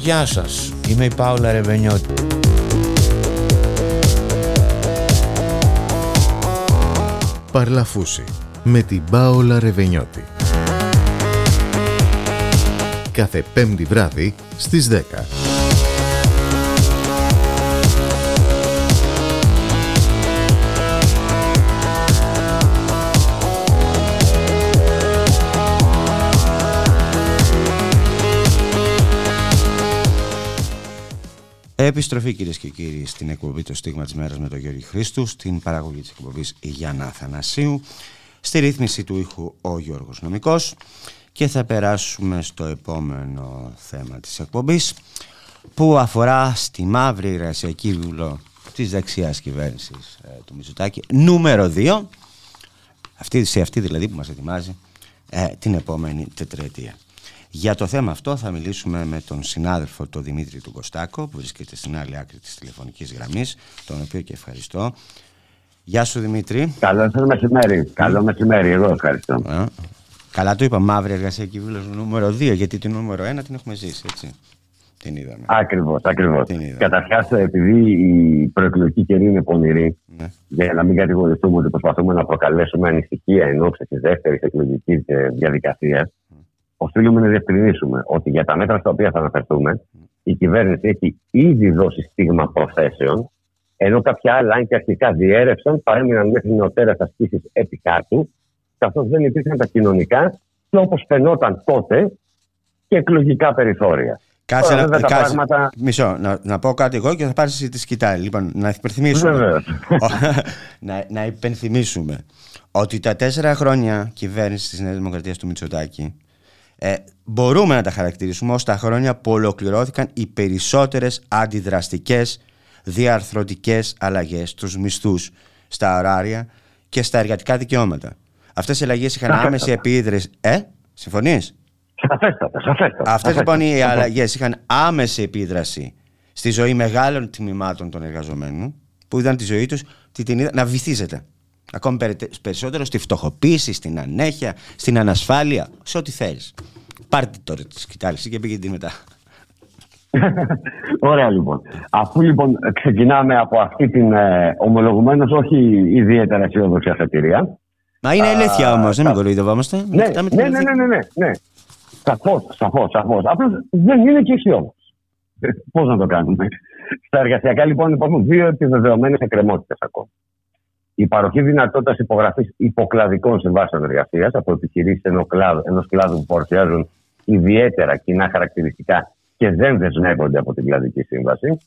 Γεια σας, είμαι η Πάουλα Ρεβενιώτη. Παρλαφούση με την Πάουλα Ρεβενιώτη. Κάθε πέμπτη βράδυ στις 10. Επιστροφή κυρίες και κύριοι στην εκπομπή «Το Στίγμα της Μέρας» με τον Γιώργη Χρήστου, στην παραγωγή της εκπομπής η Γιάννα Αθανασίου, στη ρύθμιση του ήχου ο Γιώργος Νομικός, και θα περάσουμε στο επόμενο θέμα της εκπομπής που αφορά στη μαύρη εργασιακή βίβλο της δεξιάς κυβέρνησης του Μητσοτάκη, νούμερο 2, αυτή δηλαδή που μας ετοιμάζει την επόμενη τετραετία. Για το θέμα αυτό θα μιλήσουμε με τον συνάδελφο τον Δημήτρη του Κωστάκο, που βρίσκεται στην άλλη άκρη της τηλεφωνικής γραμμής, τον οποίο και ευχαριστώ. Γεια σου, Δημήτρη. Καλό σας μεσημέρι. Καλό μεσημέρι, εγώ ευχαριστώ. Καλά το είπα, μαύρη εργασιακή βίβλος νούμερο 2, γιατί την νούμερο 1 την έχουμε ζήσει, έτσι. Την είδαμε. Ακριβώς. Καταρχάς, επειδή η προεκλογική καιρή είναι πονηρή, για να μην κατηγορηθούμε ότι προσπαθούμε να προκαλέσουμε ανησυχία εν ώψη της δεύτερης εκλογικής διαδικασίας, οφείλουμε να διευκρινίσουμε ότι για τα μέτρα στα οποία θα αναφερθούμε, η κυβέρνηση έχει ήδη δώσει στίγμα προθέσεων, ενώ κάποια άλλα, αν και αρχικά διέρευσαν, παρέμειναν μέχρι νεωτέρας ασκήσεις επί κάτου, καθώς δεν υπήρχαν τα κοινωνικά και όπως φαινόταν τότε και εκλογικά περιθώρια. Κάτσε να τα πράγματα... Μισό, να πω κάτι εγώ και θα πάρεις εσύ τη σκητάλη. Λοιπόν, να υπενθυμίσουμε ότι τα 4 χρόνια κυβέρνηση της Νέας Δημοκρατίας του Μητσοτάκη μπορούμε να τα χαρακτηρίσουμε ως τα χρόνια που ολοκληρώθηκαν οι περισσότερες αντιδραστικές διαρθρωτικές αλλαγές στους μισθούς, στα ωράρια και στα εργατικά δικαιώματα. Αυτές οι αλλαγές είχαν άμεση επίδραση. Συμφωνείς? Σαφέστατα. Αυτές λοιπόν οι αλλαγές είχαν άμεση επίδραση στη ζωή μεγάλων τμήματων των εργαζομένων, που είδαν τη ζωή τους να βυθίζεται. Ακόμη περισσότερο στη φτωχοποίηση, στην ανέχεια, στην ανασφάλεια, σε ό,τι θέλεις. Πάρτε τώρα τη σκητάληση και πήγαινε μετά. Ωραία λοιπόν. Αφού λοιπόν ξεκινάμε από αυτή την ομολογουμένως όχι ιδιαίτερα αισιόδοξη αφετηρία. Μα είναι ελέθεια όμως, δεν με κοροϊδευόμαστε. Ναι. Σαφώς. Απλώς δεν είναι και αισιόδοξη. Πώς να το κάνουμε? Στα εργασιακά λοιπόν υπάρχουν 2 επιβεβαιωμένες εκκρεμότητες ακόμα. Η παροχή δυνατότητας υπογραφής υποκλαδικών συμβάσεων εργασίας από επιχειρήσεις ενός κλάδου που παρουσιάζουν ιδιαίτερα κοινά χαρακτηριστικά και δεν δεσμεύονται από την κλαδική σύμβαση.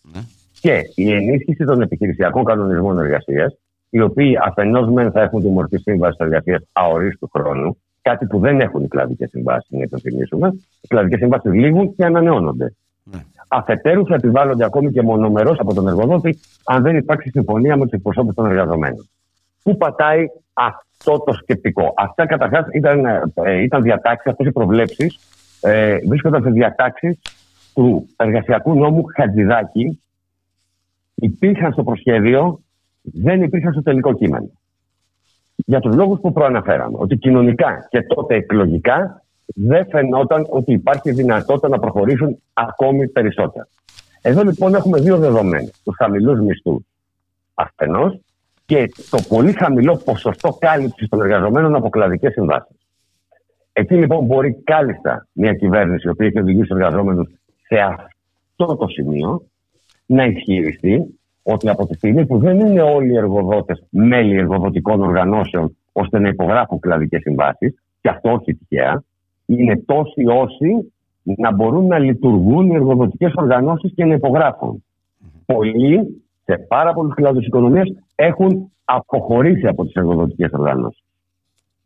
Και η ενίσχυση των επιχειρησιακών κανονισμών εργασίας, οι οποίοι αφενός μεν θα έχουν τη μορφή σύμβασης εργασίας αορίστου χρόνου, κάτι που δεν έχουν οι κλαδικές συμβάσεις, να υπενθυμίσουμε. Οι κλαδικές συμβάσεις λήγουν και ανανεώνονται. Αφετέρου, θα επιβάλλονται ακόμη και μονομερώς από τον εργοδότη, αν δεν υπάρξει συμφωνία με τους εκπροσώπους των εργαζομένων. Πού πατάει αυτό το σκεπτικό? Αυτά καταρχάς ήταν διατάξεις, αυτές οι προβλέψεις βρίσκονταν σε διατάξεις του εργασιακού νόμου Χατζηδάκη. Υπήρχαν στο προσχέδιο, δεν υπήρχαν στο τελικό κείμενο. Για τους λόγους που προαναφέραμε, ότι κοινωνικά και τότε εκλογικά δεν φαινόταν ότι υπάρχει δυνατότητα να προχωρήσουν ακόμη περισσότερα. Εδώ λοιπόν έχουμε 2 δεδομένα. Τους χαμηλούς μισθούς αφενός και το πολύ χαμηλό ποσοστό κάλυψης των εργαζομένων από κλαδικές συμβάσεις. Εκεί λοιπόν μπορεί κάλλιστα μια κυβέρνηση, η οποία έχει οδηγήσει τους εργαζόμενους σε αυτό το σημείο, να ισχυριστεί ότι από τη στιγμή που δεν είναι όλοι οι εργοδότες μέλη εργοδοτικών οργανώσεων ώστε να υπογράφουν κλαδικές συμβάσεις, και αυτό όχι τυχαία, είναι τόσοι όσοι να μπορούν να λειτουργούν οι εργοδοτικές οργανώσεις και να υπογράφουν. Πολλοί, σε πάρα πολλούς κλάδους οικονομίας, έχουν αποχωρήσει από τις εργοδοτικές οργανώσεις.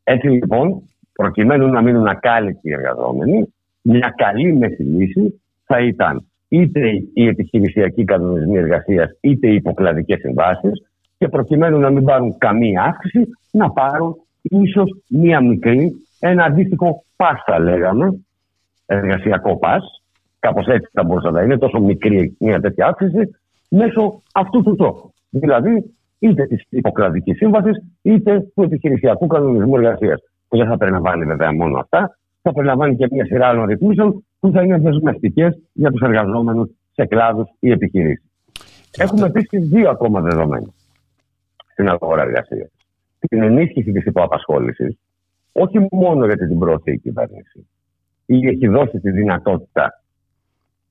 Έτσι λοιπόν, προκειμένου να μείνουν ακάλυπτοι οι εργαζόμενοι, μια καλή μέση λύση θα ήταν είτε οι επιχειρησιακοί κανονισμοί εργασίας, είτε οι υποκλαδικές συμβάσεις, και προκειμένου να μην πάρουν καμία αύξηση, να πάρουν ίσως μία μικρή, ένα αντίστοιχο πας, θα λέγαμε, εργασιακό πας, κάπως έτσι θα μπορούσε να είναι, τόσο μικρή μια τέτοια αύξηση, μέσω αυτού του τρόπου. Δηλαδή, είτε της υποκλαδικής σύμβασης, είτε του επιχειρησιακού κανονισμού εργασίας, που δεν θα περιλαμβάνει βέβαια μόνο αυτά, θα περιλαμβάνει και μια σειρά άλλων ρυθμίσεων που θα είναι δεσμευτικές για τους εργαζόμενους σε κλάδους ή επιχειρήσεις. Έχουμε επίσης δύο ακόμα δεδομένα στην αγορά εργασίας. Την ενίσχυση της υποαπασχόλησης, όχι μόνο γιατί την προωθεί η κυβέρνηση ή έχει δώσει τη δυνατότητα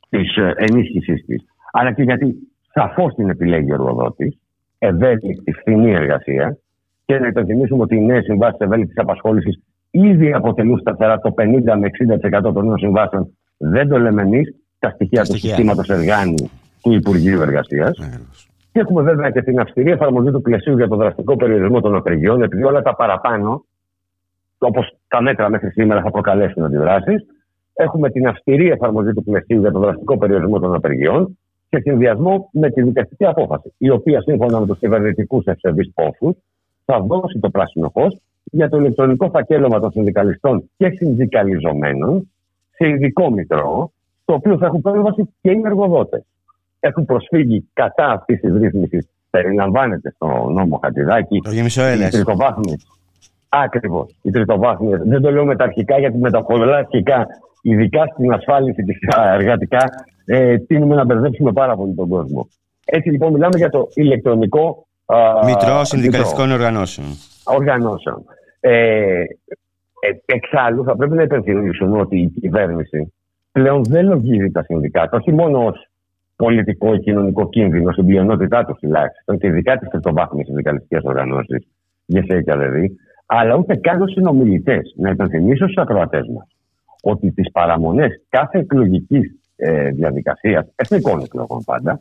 της ενίσχυσης της, αλλά και γιατί σαφώς την επιλέγει ο εργοδότης, ευέλικτη, φθηνή εργασία. Και να υπενθυμίσουμε ότι οι νέες συμβάσεις ευέλικτης απασχόλησης ήδη αποτελούν σταθερά το 50 με 60% των νέων συμβάσεων. Δεν το λέμε εμείς, τα στοιχεία του συστήματος Εργάνη του Υπουργείου Εργασίας. Και έχουμε βέβαια και την αυστηρή εφαρμογή του πλαισίου για το δραστικό περιορισμό των απεργιών, επειδή όλα τα παραπάνω, όπως τα μέτρα μέχρι σήμερα, θα προκαλέσουν αντιδράσεις. Έχουμε την αυστηρή εφαρμογή του πλαισίου για το δραστικό περιορισμό των απεργιών σε συνδυασμό με τη δικαστική απόφαση, η οποία σύμφωνα με τους κυβερνητικούς ευσεβείς πόθους θα δώσει το πράσινο φως για το ηλεκτρονικό φακέλωμα των συνδικαλιστών και συνδικαλιζομένων σε ειδικό μητρό, στο οποίο θα έχουν πρόσβαση και οι εργοδότες. Έχουν προσφύγει κατά αυτής της ρύθμισης, περιλαμβάνεται στο νόμο Χατζηδάκη. Το γεμισοέλες. Οι τριτοβάθμιες. Ακριβώς. Οι τριτοβάθμιες. Δεν το λέω μεταρχικά, γιατί με τα πολλά αρχικά, ειδικά στην ασφάλιση της εργατικά, τείνουμε να μπερδέψουμε πάρα πολύ τον κόσμο. Έτσι λοιπόν, μιλάμε για το ηλεκτρονικό Μητρό Συνδικαλιστικών Οργανώσεων. Εξάλλου, θα πρέπει να υπενθυμίσουμε ότι η κυβέρνηση πλέον δεν λογίζει τα συνδικάτα, όχι μόνο ως πολιτικό ή κοινωνικό κίνδυνο, στην πλειονότητά του τουλάχιστον, και ειδικά τις τριτοβάθμιες συνδικαλιστικές οργανώσεις, ΓΕΣΕΚΑ δηλαδή, αλλά ούτε καν ως συνομιλητές. Να υπενθυμίσω στους ακροατές μας ότι τις παραμονές κάθε εκλογικής διαδικασίας, εθνικών εκλογών πάντα,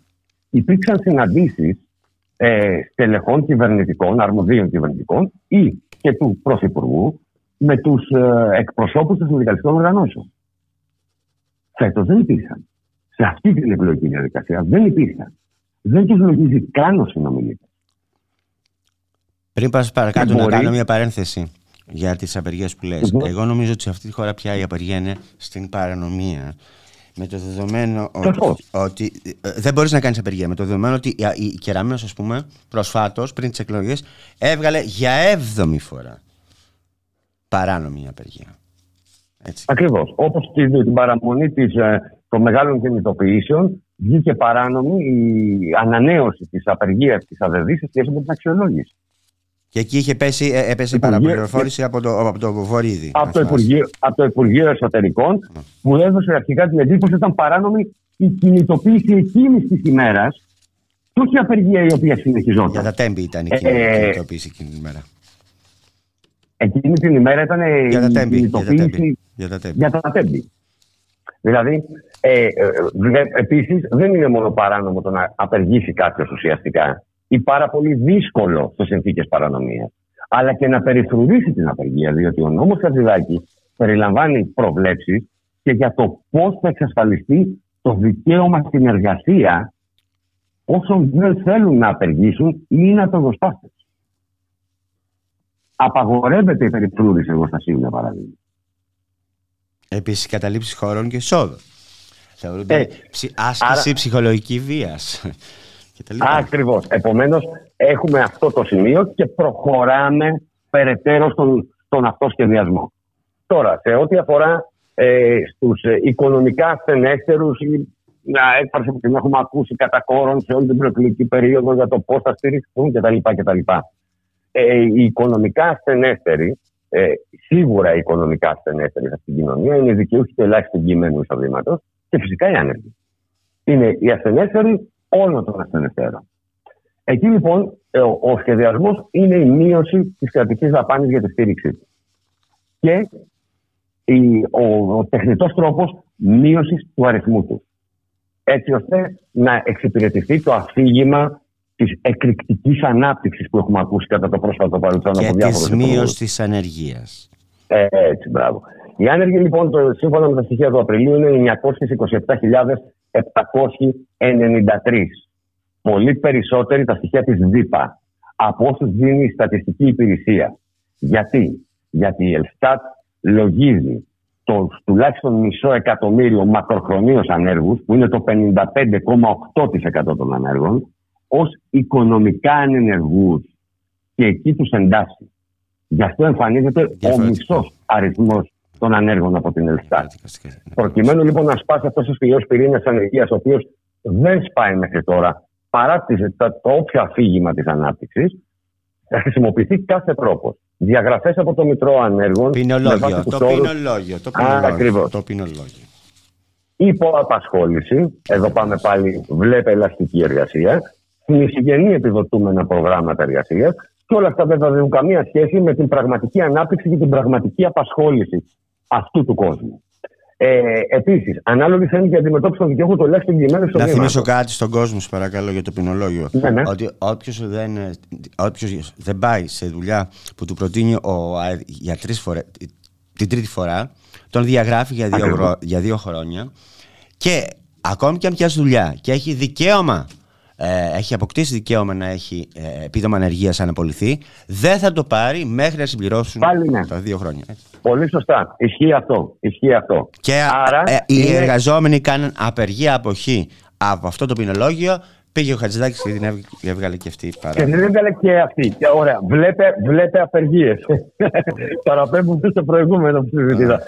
υπήρξαν συναντήσεις στελεχών κυβερνητικών, αρμοδίων κυβερνητικών ή και του Πρωθυπουργού με τους εκπροσώπους των συνδικαλιστικών οργανώσεων. Φέτος δεν υπήρχαν. Σε αυτή την εκλογική διαδικασία δεν υπήρχαν. Δεν τους λογίζει καν ο συνομιλητής. Πριν πας παρακάτω, να κάνω μια παρένθεση για τις απεργίες που λες. Εγώ νομίζω ότι σε αυτή τη χώρα πια η απεργία είναι στην παρανομία. Με το δεδομένο ότι δεν μπορείς να κάνεις απεργία. Με το δεδομένο ότι η Κεραμέως, ας πούμε, προσφάτως πριν τις εκλογές, έβγαλε για 7η φορά παράνομη απεργία. Ακριβώς. Όπως την παραμονή των μεγάλων κινητοποιήσεων, βγήκε παράνομη η ανανέωση της απεργίας της ΑΔΕΔΗ σε σχέση με την αξιολόγηση. Και εκεί είχε πέσει η παραπληροφόρηση από το Βορύδη. Από το Υπουργείο Εσωτερικών, που έδωσε αρχικά την εντύπωση ότι ήταν παράνομη η κινητοποίηση εκείνης της ημέρας, και όχι η απεργία η οποία συνεχιζόταν. Για τα τέμπη ήταν η κινητοποίηση εκείνη την ημέρα. Εκείνη την ημέρα ήταν η κινητοποίηση για τα τέμπη. Δηλαδή, επίσης, δεν είναι μόνο παράνομο το να απεργήσει κάποιος ουσιαστικά, ή πάρα πολύ δύσκολο σε συνθήκες παρανομίας, αλλά και να περιφρουρήσει την απεργία, διότι ο νόμος Χατζηδάκη περιλαμβάνει προβλέψεις και για το πώς θα εξασφαλιστεί το δικαίωμα στην εργασία όσων δεν θέλουν να απεργήσουν ή να απεργοστάσουν. Απαγορεύεται η περιφρούρηση εργοστασίου, για παράδειγμα. Επίσης, καταλήψεις χώρων και εισόδων. Θεωρούνται άσκηση ψυχολογική βίας. Ακριβώς. Επομένως, έχουμε αυτό το σημείο και προχωράμε περαιτέρω στον αυτό σχεδιασμό. Τώρα, σε ό,τι αφορά στους οικονομικά ασθενέστερους, μια έκφραση που την έχουμε ακούσει κατά κόρον σε όλη την προεκλογική περίοδο για το πώς θα στηριχθούν κτλ. Οι οικονομικά ασθενέστεροι, σίγουρα οι οικονομικά ασθενέστεροι σε αυτήν την κοινωνία, είναι οι δικαιούχοι του ελάχιστου εγγυημένου εισοδήματος και φυσικά οι άνεργοι. Είναι οι ασθενέστεροι όλων των ασθενεστέρων. Εκεί λοιπόν ο σχεδιασμός είναι η μείωση της κρατικής δαπάνης για τη στήριξή του. Και ο τεχνητός τρόπος μείωσης του αριθμού του. Έτσι ώστε να εξυπηρετηθεί το αφήγημα της εκρηκτικής ανάπτυξης που έχουμε ακούσει κατά το πρόσφατο παρελθόν από διάφορους. Και της μείωσης της ανεργίας. Έτσι, μπράβο. Οι άνεργοι λοιπόν, σύμφωνα με τα στοιχεία του Απριλίου, είναι 927.793. Πολύ περισσότεροι τα στοιχεία της ΔΥΠΑ από όσους δίνει η Στατιστική Υπηρεσία. Γιατί η ΕΛΣΤΑΤ λογίζει τουλάχιστον μισό εκατομμύριο μακροχρονίως ανέργους, που είναι το 55,8% των ανέργων, ως οικονομικά ανενεργούς και εκεί τους εντάσσει. Γι' αυτό εμφανίζεται ο μισός αριθμός των ανέργων από την ΕΛΣΤΑΤ. Προκειμένου λοιπόν να σπάσει αυτός ο σκληρός πυρήνας της ανεργίας, ο οποίος δεν σπάει μέχρι τώρα, παρά το όποιο αφήγημα της ανάπτυξης, θα χρησιμοποιηθεί κάθε τρόπο. Διαγραφές από το Μητρό Ανέργων. Ποινολόγιο. Υποαπασχόληση. Εδώ πάμε πάλι, βλέπε ελαστική εργασία. Νησιγενή επιδοτούμενα προγράμματα εργασίας. Και όλα αυτά δεν θα δίνουν καμία σχέση με την πραγματική ανάπτυξη και την πραγματική απασχόληση αυτού του κόσμου. Επίσης, ανάλογη θέλει για αντιμετώπιση των δικαιούχων τουλάχιστον εγγυημένων στο βήμα. Να θυμίσω κάτι στον κόσμο, σας παρακαλώ, για το ποινολόγιο. Ναι. Ότι όποιος δεν πάει σε δουλειά που του προτείνει για την τρίτη φορά, τον διαγράφει για 2 χρόνια. Και ακόμη και αν πιάσει δουλειά και έχει δικαίωμα. Έχει αποκτήσει δικαίωμα να έχει επίδομα ανεργίας αν απολυθεί, δεν θα το πάρει μέχρι να συμπληρώσουν τα 2 χρόνια. Πολύ σωστά. Ισχύει αυτό. Και άρα, οι εργαζόμενοι κάναν απεργία αποχή από αυτό το ποινολόγιο. Πήγε ο Χατζηδάκης και την έβγαλε και αυτή. Και την έβγαλε και αυτή. Ωραία. Βλέπε απεργίες. Παραπέμπουν στο προηγούμενο που συζητήσα.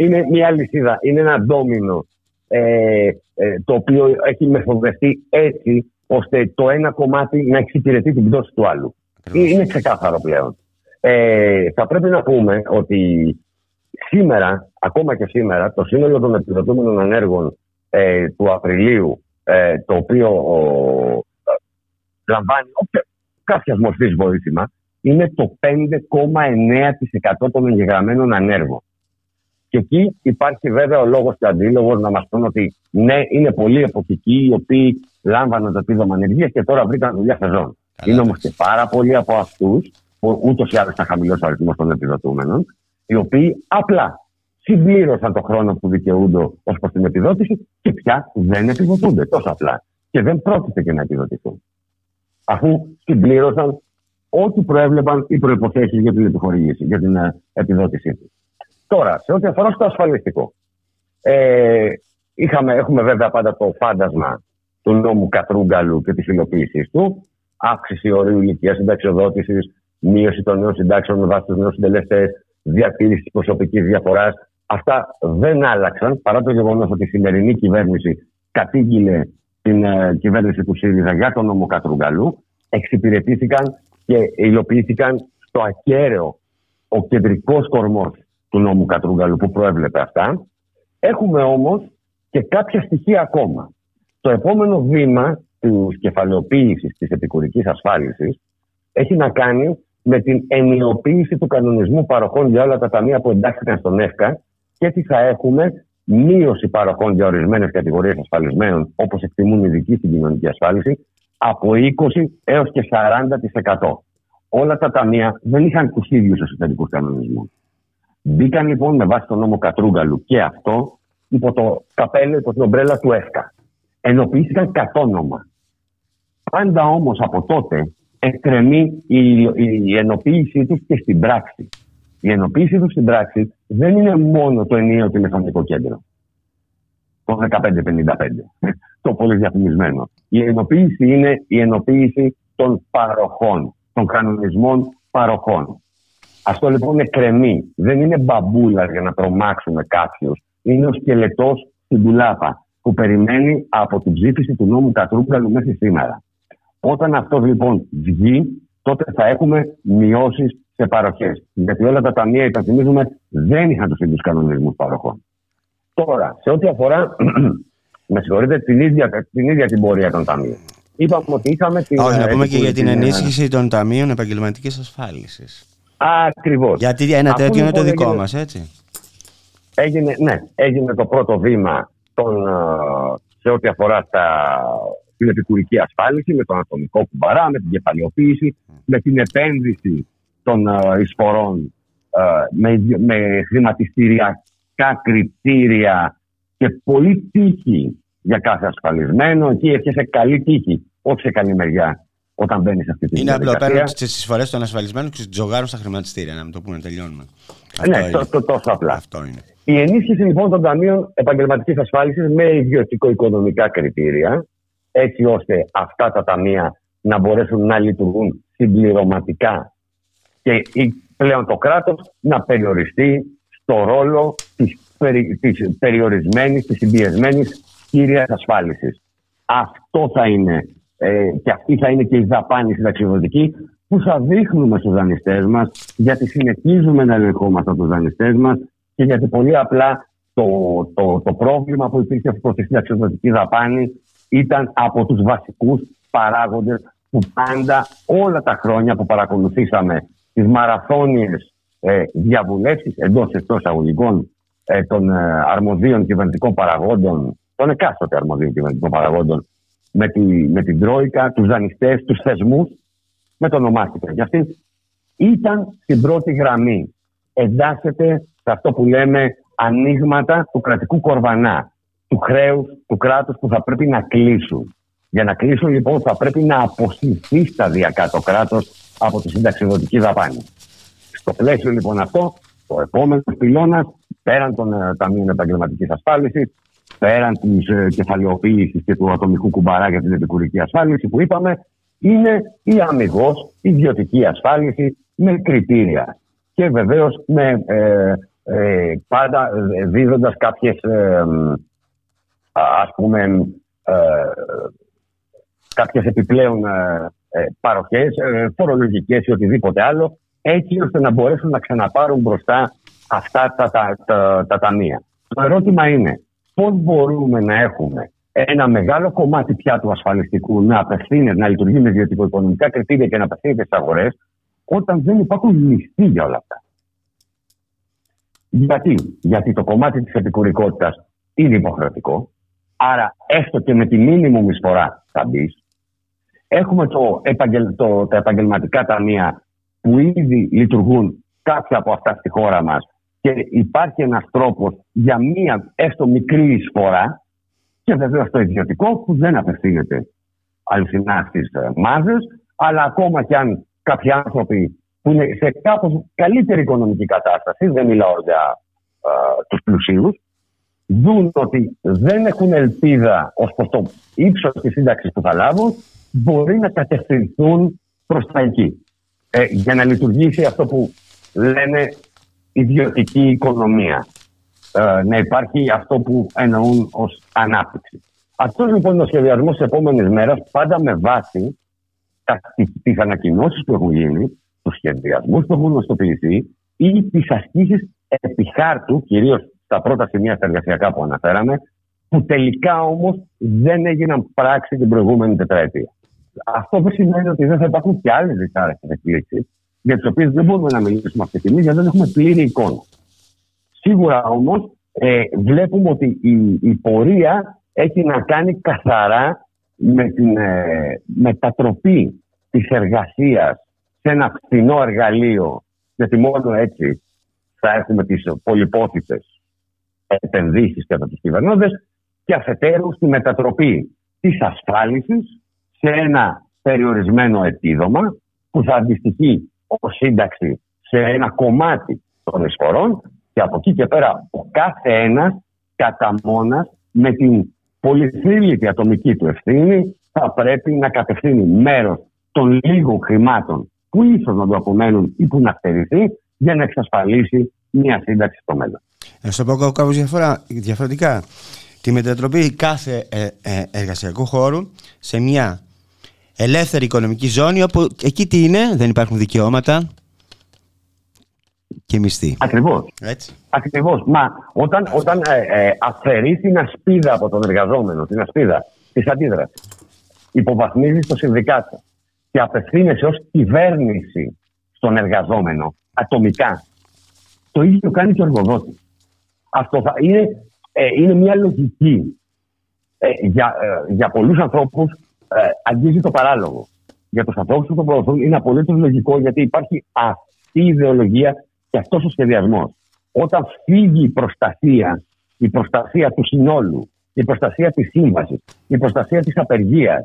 Είναι μια λυσίδα. Είναι ένα ντόμινο. Το οποίο έχει μεθοδευτεί έτσι, ώστε το ένα κομμάτι να εξυπηρετεί την πτώση του άλλου. Είναι ξεκάθαρο πλέον. Θα πρέπει να πούμε ότι σήμερα, ακόμα και σήμερα, το σύνολο των επιδοτούμενων ανέργων του Απριλίου, το οποίο λαμβάνει κάποια μορφή βοήθημα, είναι το 5,9% των εγγεγραμμένων ανέργων. Και εκεί υπάρχει βέβαια ο λόγος και ο αντίλογος να μας πούν ότι ναι, είναι πολλοί εποχικοί οι οποίοι λάμβαναν το επίδομα ανεργίας και τώρα βρήκαν δουλειά σεζόν. Είναι όμως και πάρα πολλοί από αυτούς, που ούτως ή άλλως ήταν χαμηλός ο αριθμός των επιδοτούμενων, οι οποίοι απλά συμπλήρωσαν τον χρόνο που δικαιούνται ως προς την επιδότηση και πια δεν επιδοτούνται τόσο απλά. Και δεν πρόκειται και να επιδοτηθούν. Αφού συμπλήρωσαν ό,τι προέβλεπαν οι προϋποθέσεις για την επιχορήγηση, για την επιδότησή του. Τώρα, σε ό,τι αφορά στο ασφαλιστικό. Έχουμε βέβαια πάντα το φάντασμα του νόμου Κατρούγκαλου και της υλοποίησης του. Αύξηση ορίου ηλικίας συνταξιοδότησης, μείωση των νέων συντάξεων με βάση τους νέους συντελεστές, διατήρηση της προσωπικής διαφοράς. Αυτά δεν άλλαξαν παρά το γεγονός ότι η σημερινή κυβέρνηση κατήγγειλε την κυβέρνηση του ΣΥΡΙΖΑ για τον νόμο Κατρούγκαλου. Εξυπηρετήθηκαν και υλοποιήθηκαν στο ακέραιο ο κεντρικός κορμός του νόμου Κατρούγκαλου που προέβλεπε αυτά. Έχουμε όμως και κάποια στοιχεία ακόμα. Το επόμενο βήμα της κεφαλαιοποίησης της επικουρικής ασφάλισης έχει να κάνει με την ενιοποίηση του κανονισμού παροχών για όλα τα ταμεία που εντάχθηκαν στον ΕΦΚΑ και έτσι θα έχουμε μείωση παροχών για ορισμένες κατηγορίες ασφαλισμένων, όπως εκτιμούν οι ειδικοί στην κοινωνική ασφάλιση, από 20% έως και 40%. Όλα τα ταμεία δεν είχαν τους ίδιους εσωτερικούς κανονισμούς. Μπήκαν λοιπόν με βάση τον νόμο Κατρούγκαλου και αυτό υπό το καπέλο, υπό την ομπρέλα του ΕΦΚΑ. Ενοποιήθηκαν κατ' όνομα. Πάντα όμως από τότε εκκρεμεί η ενοποίησή τους και στην πράξη. Η ενοποίησή τους στην πράξη δεν είναι μόνο το ενιαίο τηλεφωνικό κέντρο. Το 1555. Το πολύ διαφημισμένο. Η ενοποίηση είναι η ενοποίηση των παροχών, των κανονισμών παροχών. Αυτό λοιπόν εκκρεμεί. Δεν είναι μπαμπούλα για να τρομάξουμε κάποιους. Είναι ο σκελετός στην ντουλάπα που περιμένει από την ψήφιση του νόμου Κατρούγκαλου μέχρι σήμερα. Όταν αυτό λοιπόν βγει, τότε θα έχουμε μειώσεις σε παροχές. Γιατί όλα τα ταμεία, υπενθυμίζουμε, δεν είχαν τους ίδιους κανονισμούς παροχών. Τώρα, σε ό,τι αφορά, με συγχωρείτε, την ίδια την πορεία των ταμείων. Είπαμε ότι είχαμε την. Όχι, να πούμε και για την ενίσχυση των ταμείων επαγγελματικής ασφάλισης. Ακριβώς. Γιατί ένα τέτοιο είναι το δικό μας, έτσι. Έγινε το πρώτο βήμα σε ό,τι αφορά την επικουρική ασφάλιση, με τον ατομικό κουμπαρά, με την κεφαλαιοποίηση, με την επένδυση των εισφορών, με χρηματιστηριακά κριτήρια και πολύ τύχη για κάθε ασφαλισμένο. Εκεί έρχεσαι καλή τύχη, όχι σε καλή μεριά. Όταν μπαίνει σε αυτή τη διαδικασία. Είναι απλό, παίρνουν τις εισφορές των ασφαλισμένων και τις τζογάρουν στα χρηματιστήρια. Να μην το πούμε, τελειώνουμε. Ναι, τόσο απλά. Αυτό είναι. Η ενίσχυση λοιπόν των ταμείων επαγγελματικής ασφάλισης με ιδιωτικο-οικονομικά κριτήρια, έτσι ώστε αυτά τα ταμεία να μπορέσουν να λειτουργούν συμπληρωματικά και πλέον το κράτος να περιοριστεί το ρόλο της περιορισμένης, της συμπιεσμένης κύριας ασφάλισης. Αυτό θα είναι και αυτή θα είναι και η δαπάνη συνταξιδοτική που θα δείχνουμε στους δανειστές μας, γιατί συνεχίζουμε να ελεγχόμαστε από τους δανειστές μας και γιατί πολύ απλά το πρόβλημα που υπήρχε προς τη συνταξιδοτική δαπάνη ήταν από τους βασικούς παράγοντες που πάντα όλα τα χρόνια που παρακολουθήσαμε τις μαραθώνιες διαβουλεύσεις εντός εισαγωγικών των αρμοδίων κυβερνητικών παραγόντων, των εκάστοτε αρμοδίων κυβερνητικών παραγόντων, με την Τρόικα, τους δανειστές, τους θεσμούς, με το ονομάστηκαν. Και αυτή ήταν στην πρώτη γραμμή. Εντάσσεται σε αυτό που λέμε ανοίγματα του κρατικού κορβανά, του χρέους, του κράτους που θα πρέπει να κλείσουν. Για να κλείσουν, λοιπόν, θα πρέπει να αποσυρθεί σταδιακά το κράτος από τη συνταξιδοτική δαπάνη. Στο πλαίσιο, λοιπόν, αυτό, ο επόμενος πυλώνας, πέραν των ταμείων επαγγελματικής ασφάλισης, πέραν της κεφαλαιοποίησης και του ατομικού κουμπαρά για την επικουρική ασφάλιση που είπαμε, είναι η αμιγώς ιδιωτική ασφάλιση με κριτήρια. Και βεβαίως πάντα δίδοντας κάποιες, ας πούμε, κάποιες επιπλέον παροχές, φορολογικές ή οτιδήποτε άλλο, έτσι ώστε να μπορέσουν να ξαναπάρουν μπροστά αυτά τα ταμεία. Το ερώτημα είναι πώς μπορούμε να έχουμε ένα μεγάλο κομμάτι πια του ασφαλιστικού να απευθύνεται, να λειτουργεί με ιδιωτικο-οικονομικά κριτήρια και να απευθύνεται στις αγορές, όταν δεν υπάρχουν μισθοί για όλα αυτά. Γιατί το κομμάτι της επικουρικότητας είναι υποχρεωτικό, άρα έστω και με τη μίνιμουμ εισφορά θα μπεις. Έχουμε τα επαγγελματικά ταμεία που ήδη λειτουργούν κάποια από αυτά στη χώρα μας και υπάρχει ένας τρόπος για μία έστω μικρή εισφορά. Και βεβαίως το ιδιωτικό που δεν απευθύνεται αληθινά στις μάζες, αλλά ακόμα κι αν κάποιοι άνθρωποι που είναι σε κάπως καλύτερη οικονομική κατάσταση, δεν μιλάω για τους πλουσίους, δουν ότι δεν έχουν ελπίδα ως προς το ύψος της σύνταξης που θα λάβουν, μπορεί να κατευθυνθούν προς τα εκεί. Για να λειτουργήσει αυτό που λένε ιδιωτική οικονομία. Να υπάρχει αυτό που εννοούν ως ανάπτυξη. Αυτός λοιπόν είναι ο σχεδιασμός της επόμενης μέρας, πάντα με βάση τις ανακοινώσεις που έχουν γίνει, τους σχεδιασμούς που έχουν γνωστοποιηθεί ή τις ασκήσεις επί χάρτου, κυρίως στα πρώτα σημεία στα εργασιακά που αναφέραμε, που τελικά όμως δεν έγιναν πράξη την προηγούμενη τετραετία. Αυτό δεν σημαίνει ότι δεν θα υπάρχουν και άλλες δυσάρεστες εκπλήξεις, για τις οποίες δεν μπορούμε να μιλήσουμε αυτή τη στιγμή, γιατί δεν έχουμε πλήρη εικόνα. Σίγουρα όμως βλέπουμε ότι η πορεία έχει να κάνει καθαρά με την μετατροπή της εργασίας σε ένα φθηνό εργαλείο, γιατί μόνο έτσι θα έχουμε τις πολυπόθητες επενδύσεις κατά τους κυβερνώντες, και αφετέρου στη μετατροπή της ασφάλισης σε ένα περιορισμένο επίδομα που θα αντιστοιχεί ως σύνταξη σε ένα κομμάτι των εισφορών. Και από εκεί και πέρα, ο κάθε ένας κατά μόνας, με την πολυθύλητη ατομική του ευθύνη, θα πρέπει να κατευθύνει μέρος των λίγων χρημάτων που ίσως να του απομένουν ή που να στερηθεί, για να εξασφαλίσει μια σύνταξη στο μέλλον. Στο πω κάπως διαφορετικά, τη μετατροπή κάθε εργασιακού χώρου σε μια ελεύθερη οικονομική ζώνη, όπου εκεί τι είναι, δεν υπάρχουν δικαιώματα και μισθή. Ακριβώς. Μα όταν αφαιρείς την ασπίδα από τον εργαζόμενο, την ασπίδα της αντίδρασης, υποβαθμίζεις το συνδικάτο και απευθύνεσαι ως κυβέρνηση στον εργαζόμενο ατομικά, το ίδιο κάνει και ο εργοδότης. Αυτό είναι μια λογική. Για πολλούς ανθρώπους αγγίζει το παράλογο. Για τους ανθρώπους που το προωθούν είναι απολύτως λογικό, γιατί υπάρχει αυτή η ιδεολογία και αυτός ο σχεδιασμός. Όταν φύγει η προστασία του συνόλου, η προστασία της σύμβασης, η προστασία της απεργίας,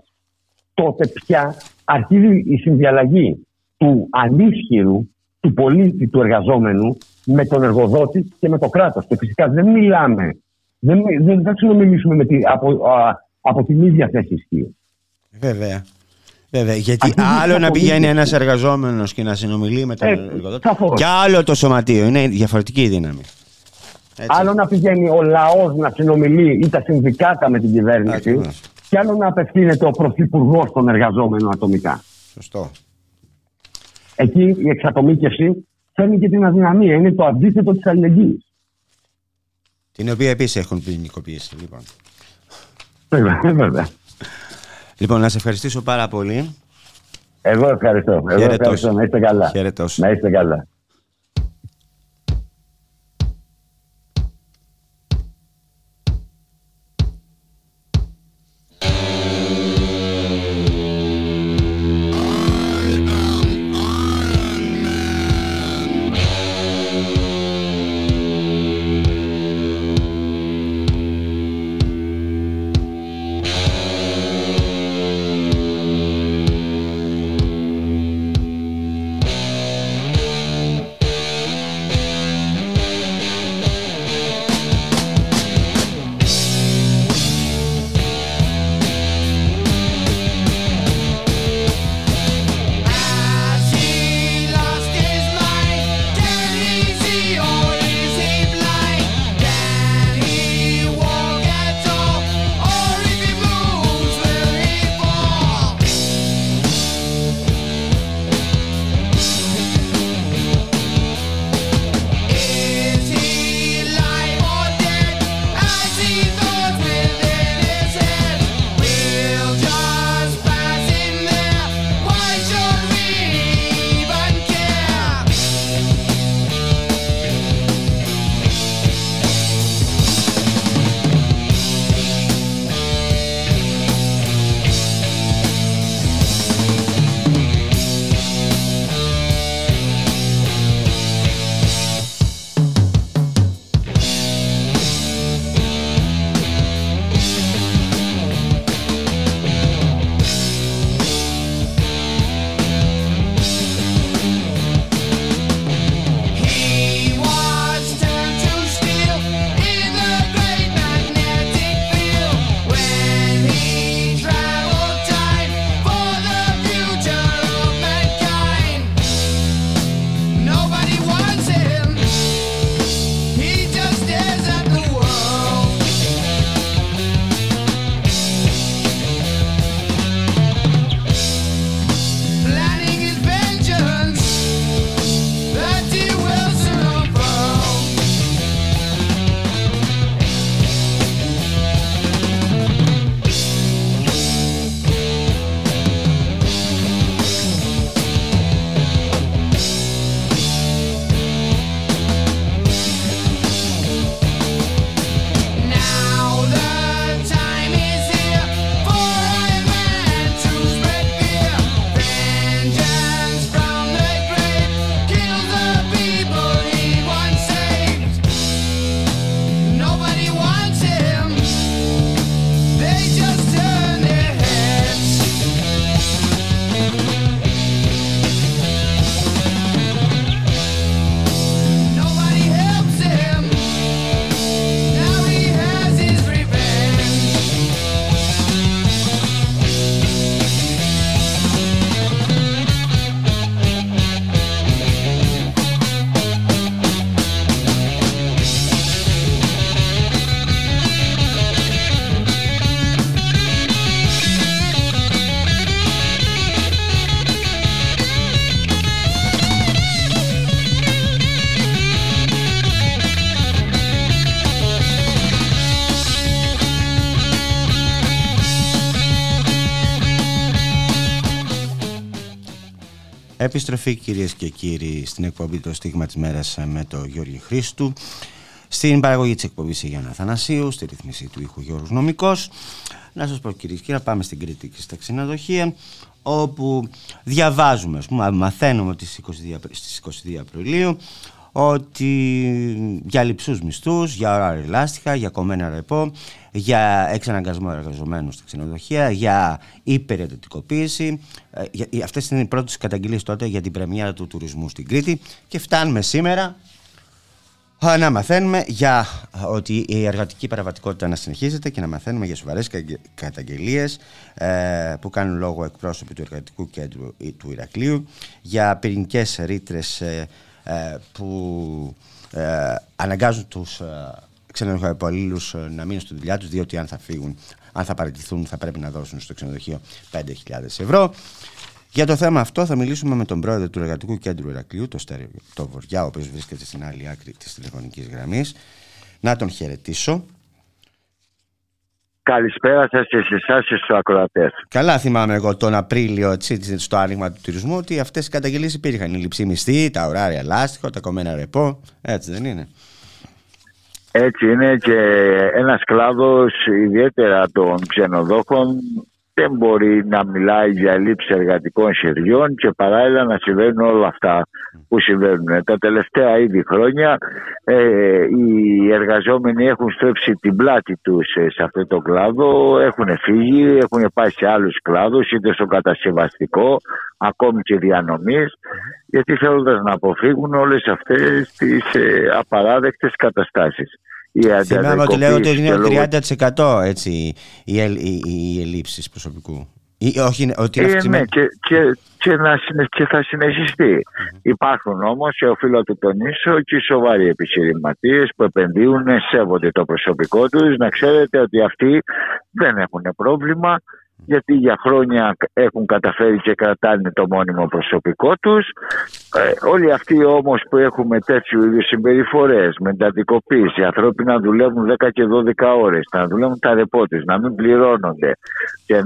τότε πια αρχίζει η συνδιαλλαγή του ανίσχυρου, του πολίτη, του εργαζόμενου, με τον εργοδότη και με το κράτος. Και φυσικά δεν θα συνομιλήσουμε από την ίδια θέση ισχύω. Βέβαια, γιατί άλλο να πηγαίνει ένας εργαζόμενος και να συνομιλεί με τον εργοδότη, και άλλο το σωματείο. Είναι διαφορετική η δύναμη. Έτσι. Άλλο να πηγαίνει ο λαός να συνομιλεί ή τα συνδικάτα με την κυβέρνηση, ακριβώς, και άλλο να απευθύνεται ο πρωθυπουργός των εργαζόμενων ατομικά. Σωστό. Εκεί η εξατομίκευση φέρνει και την αδυναμία. Είναι το αντίθετο της αλληλεγγύης. Την οποία επίσης έχουν ποινικοποιήσει, λοιπόν. Βέβαια. Λοιπόν, να σε ευχαριστήσω πάρα πολύ. Εγώ ευχαριστώ. Ευχαριστώ. Να είστε καλά. Χαιρετός. Να είστε καλά. Επιστροφή, κυρίες και κύριοι, στην εκπομπή «Το Στίγμα της Μέρας» με τον Γιώργη Χρήστου. Στην παραγωγή της εκπομπής η Γιάννα Θανασίου, στη ρυθμίση του ήχου Γιώργος Νομικός. Να σας πω, κυρίες και κύριοι, πάμε στην Κρήτη και στα ξενοδοχεία, όπου διαβάζουμε, ας πούμε, μαθαίνουμε ότι στις 22 Απριλίου ότι για λειψούς μισθούς, για ωράρια ελάστιχα, για κομμένα ρεπό, για εξαναγκασμό εργαζομένου στα ξενοδοχεία, για υπερεντατικοποίηση. Αυτές είναι οι πρώτες καταγγελίες τότε για την πρεμιέρα του τουρισμού στην Κρήτη. Και φτάνουμε σήμερα να μαθαίνουμε για ότι η εργατική παραβατικότητα να συνεχίζεται και να μαθαίνουμε για σοβαρές καταγγελίες που κάνουν λόγο εκπρόσωποι του Εργατικού Κέντρου του Ηρακλείου για πυρηνικές ρήτρες που αναγκάζουν τους ξενοδοχοϊπαλλήλους να μείνουν στη δουλειά τους, διότι αν θα φύγουν, αν θα παραιτηθούν, θα πρέπει να δώσουν στο ξενοδοχείο 5.000 ευρώ. Για το θέμα αυτό θα μιλήσουμε με τον πρόεδρο του Εργατικού Κέντρου Ηρακλείου, το Βοριά, ο οποίος βρίσκεται στην άλλη άκρη της τηλεφωνικής γραμμής. Να τον χαιρετήσω. Καλησπέρα σας και σε εσάς και στους ακροατές. Καλά θυμάμαι εγώ τον Απρίλιο, έτσι, στο άνοιγμα του τουρισμού, ότι αυτές οι καταγγελίες υπήρχαν. Η λειψή μισθή, τα ωράρια λάστιχο, τα κομμένα ρεπό. Έτσι δεν είναι? Έτσι είναι, και ένας κλάδος ιδιαίτερα των ξενοδόχων δεν μπορεί να μιλάει για λήψη εργατικών χεριών και παράλληλα να συμβαίνουν όλα αυτά που συμβαίνουν. Τα τελευταία ήδη χρόνια οι εργαζόμενοι έχουν στρέψει την πλάτη τους σε αυτό το κλάδο, έχουν φύγει, έχουν πάει σε άλλους κλάδους, είτε στο κατασκευαστικό, ακόμη και διανομής, γιατί θέλοντας να αποφύγουν όλες αυτές τις απαράδεκτες καταστάσεις. Θυμάμαι ότι λέγονται ότι είναι 30% έτσι, οι ελλείψεις προσωπικού. Όχι, ότι είναι και θα συνεχιστεί. Υπάρχουν όμως, οφείλω να το τονίσω, και οι σοβαροί επιχειρηματίες που επενδύουν, σέβονται το προσωπικό τους. Να ξέρετε ότι αυτοί δεν έχουν πρόβλημα, γιατί για χρόνια έχουν καταφέρει και κρατάνε το μόνιμο προσωπικό τους. Όλοι αυτοί όμως που έχουμε τέτοιου είδους συμπεριφορές, μετατικοποίηση, ανθρώποι να δουλεύουν 10 και 12 ώρες, να δουλεύουν τα ρεπό τους, να μην πληρώνονται και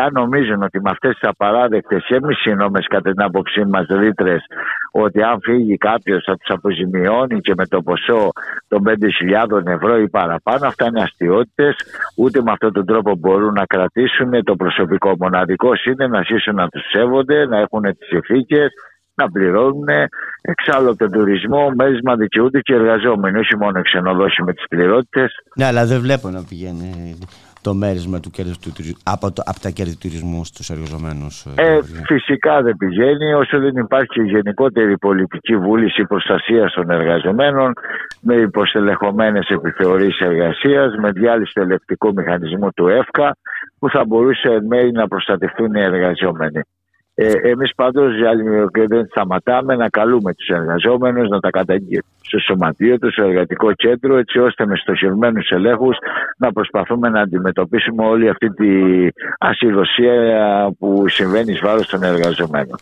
αν νομίζουν ότι με αυτές τις απαράδεκτες και εμείς συνόμες κατά την άποψή μας ρήτρες, ότι αν φύγει κάποιος θα τους αποζημιώνει και με το ποσό των 5.000 ευρώ ή παραπάνω, αυτά είναι αστιότητες. Ούτε με αυτόν τον τρόπο μπορούν να κρατήσουν το προσωπικό. Μοναδικός είναι να ζήσουν, να τους σέβονται, να έχουν τις ηθίκες, να πληρώνουν. Εξάλλου τον τουρισμό, μέρισμα δικαιούνται και οι εργαζόμενοι, όχι μόνο οι ξενοδόχοι με τις πληρότητες. Ναι, αλλά δεν βλέπω να πηγαίνει το μέρισμα του από τα κέρδη του τουρισμού στους εργαζομένους. Φυσικά δεν πηγαίνει, όσο δεν υπάρχει γενικότερη πολιτική βούληση προστασίας των εργαζομένων, με υποστελεχωμένες επιθεωρήσεις εργασίας, με διάλυση του ελεκτικού μηχανισμού του ΕΦΚΑ, που θα μπορούσε εν μέρει να προστατευτούν οι εργαζόμενοι. Εμείς πάντως δεν σταματάμε να καλούμε τους εργαζόμενους να τα καταγγείλουν στο σωματείο του, στο εργατικό κέντρο, έτσι ώστε με στοχευμένους ελέγχους να προσπαθούμε να αντιμετωπίσουμε όλη αυτή την ασυδοσία που συμβαίνει εις βάρος των εργαζομένων.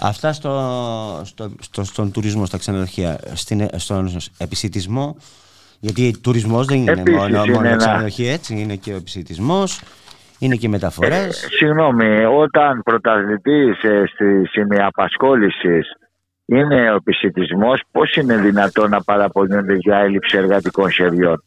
Αυτά στον τουρισμό, στα ξενοδοχεία, στον επισιτισμό, γιατί τουρισμός δεν είναι μόνο ξενοδοχεία, έτσι, είναι και ο επισιτισμός. Είναι και οι μεταφορές. Συγγνώμη, όταν πρωταθλητής στη σημεία απασχόλησης είναι ο επισιτισμός, πώς είναι δυνατόν να παραπονιούνται για έλλειψη εργατικών χεριών?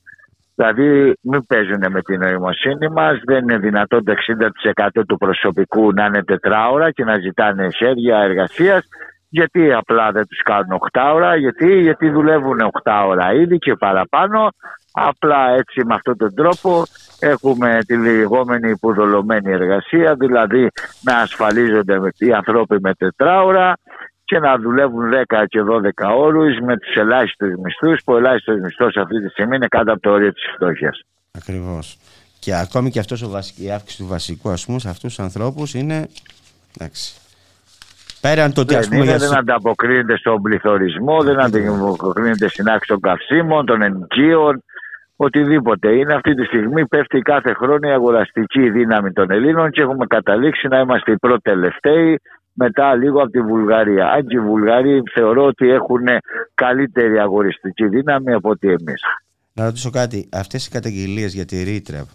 Δηλαδή, μην παίζουν με την νοημοσύνη μας. Δεν είναι δυνατόν το 60% του προσωπικού να είναι τετράωρα και να ζητάνε χέρια εργασίας. Γιατί απλά δεν τους κάνουν 8 ώρα, γιατί δουλεύουν 8 ώρα ήδη και παραπάνω. Απλά έτσι με αυτόν τον τρόπο έχουμε τη λεγόμενη υποδολωμένη εργασία, δηλαδή να ασφαλίζονται οι ανθρώποι με 4 ώρα και να δουλεύουν 10 και 12 ώρους με τους ελάχιστους μισθούς, που ο ελάχιστος μισθός αυτή τη στιγμή είναι κάτω από το όριο της φτώχειας. Ακριβώς. Και ακόμη και η αύξηση του βασικού, ας πούμε, σε αυτούς τους ανθρώπους είναι... Εντάξει. Πέραν το ότι δεν ανταποκρίνεται στον πληθωρισμό, δεν ανταποκρίνεται στην αύξηση των καυσίμων, των ενοικίων, οτιδήποτε. Είναι αυτή τη στιγμή, πέφτει κάθε χρόνο η αγοραστική δύναμη των Ελλήνων και έχουμε καταλήξει να είμαστε οι προτελευταίοι, μετά λίγο από τη Βουλγαρία. Αν και οι Βουλγαροί θεωρώ ότι έχουν καλύτερη αγοραστική δύναμη από ότι εμείς. Να ρωτήσω κάτι, αυτές οι καταγγελίες για τη ρήτρα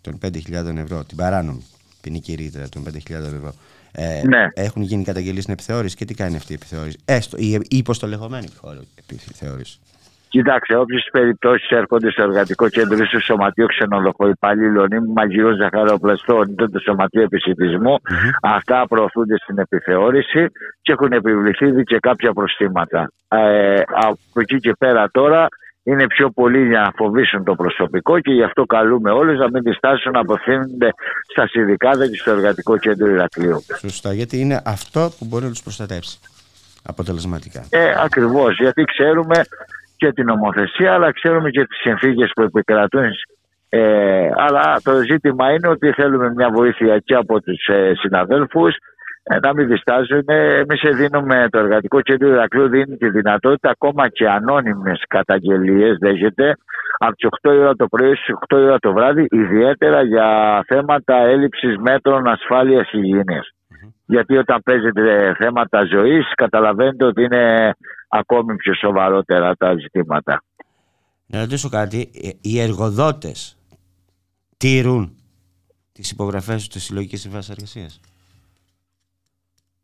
των 5.000 ευρώ, την παράνομη ποινική ρήτρα των 5.000 ευρώ, ναι. Έχουν γίνει καταγγελίες στην επιθεώρηση και τι κάνει αυτή η επιθεώρηση? Η υποστελεχωμένη επιθεώρηση. Κοιτάξτε, όποιες περιπτώσεις έρχονται στο εργατικό κέντρο ή στο σωματείο ξενοδοχοϊπαλλήλων ή μαγειρών ζαχαροπλαστών ή το σωματείο επισιτισμού, αυτά προωθούνται στην επιθεώρηση και έχουν επιβληθεί ήδη και κάποια προστήματα. Από εκεί και πέρα τώρα είναι πιο πολλοί για να φοβήσουν το προσωπικό και γι' αυτό καλούμε όλους να μην διστάσουν να απευθύνονται στα συνδικάτα και στο Εργατικό Κέντρο Ηρακλείου. Σωστά, γιατί είναι αυτό που μπορεί να τους προστατεύσει αποτελεσματικά. Ακριβώς, γιατί ξέρουμε και την νομοθεσία, αλλά ξέρουμε και τις συνθήκες που επικρατούν. Αλλά το ζήτημα είναι ότι θέλουμε μια βοήθεια και από τους συναδέλφους, να μην διστάζουν. Εμείς δίνουμε, το Εργατικό Κέντρο Ηρακλείου δίνει τη δυνατότητα ακόμα και ανώνυμες καταγγελίες, λέγεται, από τις 8 ώρα το πρωί στις 8 ώρα το βράδυ, ιδιαίτερα για θέματα έλλειψης μέτρων ασφάλειας υγιεινής. Mm-hmm. Γιατί όταν παίζεται θέματα ζωής, καταλαβαίνετε ότι είναι ακόμη πιο σοβαρότερα τα ζητήματα. Να ρωτήσω κάτι, οι εργοδότες τηρούν τις υπογραφές της συλλογικής συμβάσης εργασίας?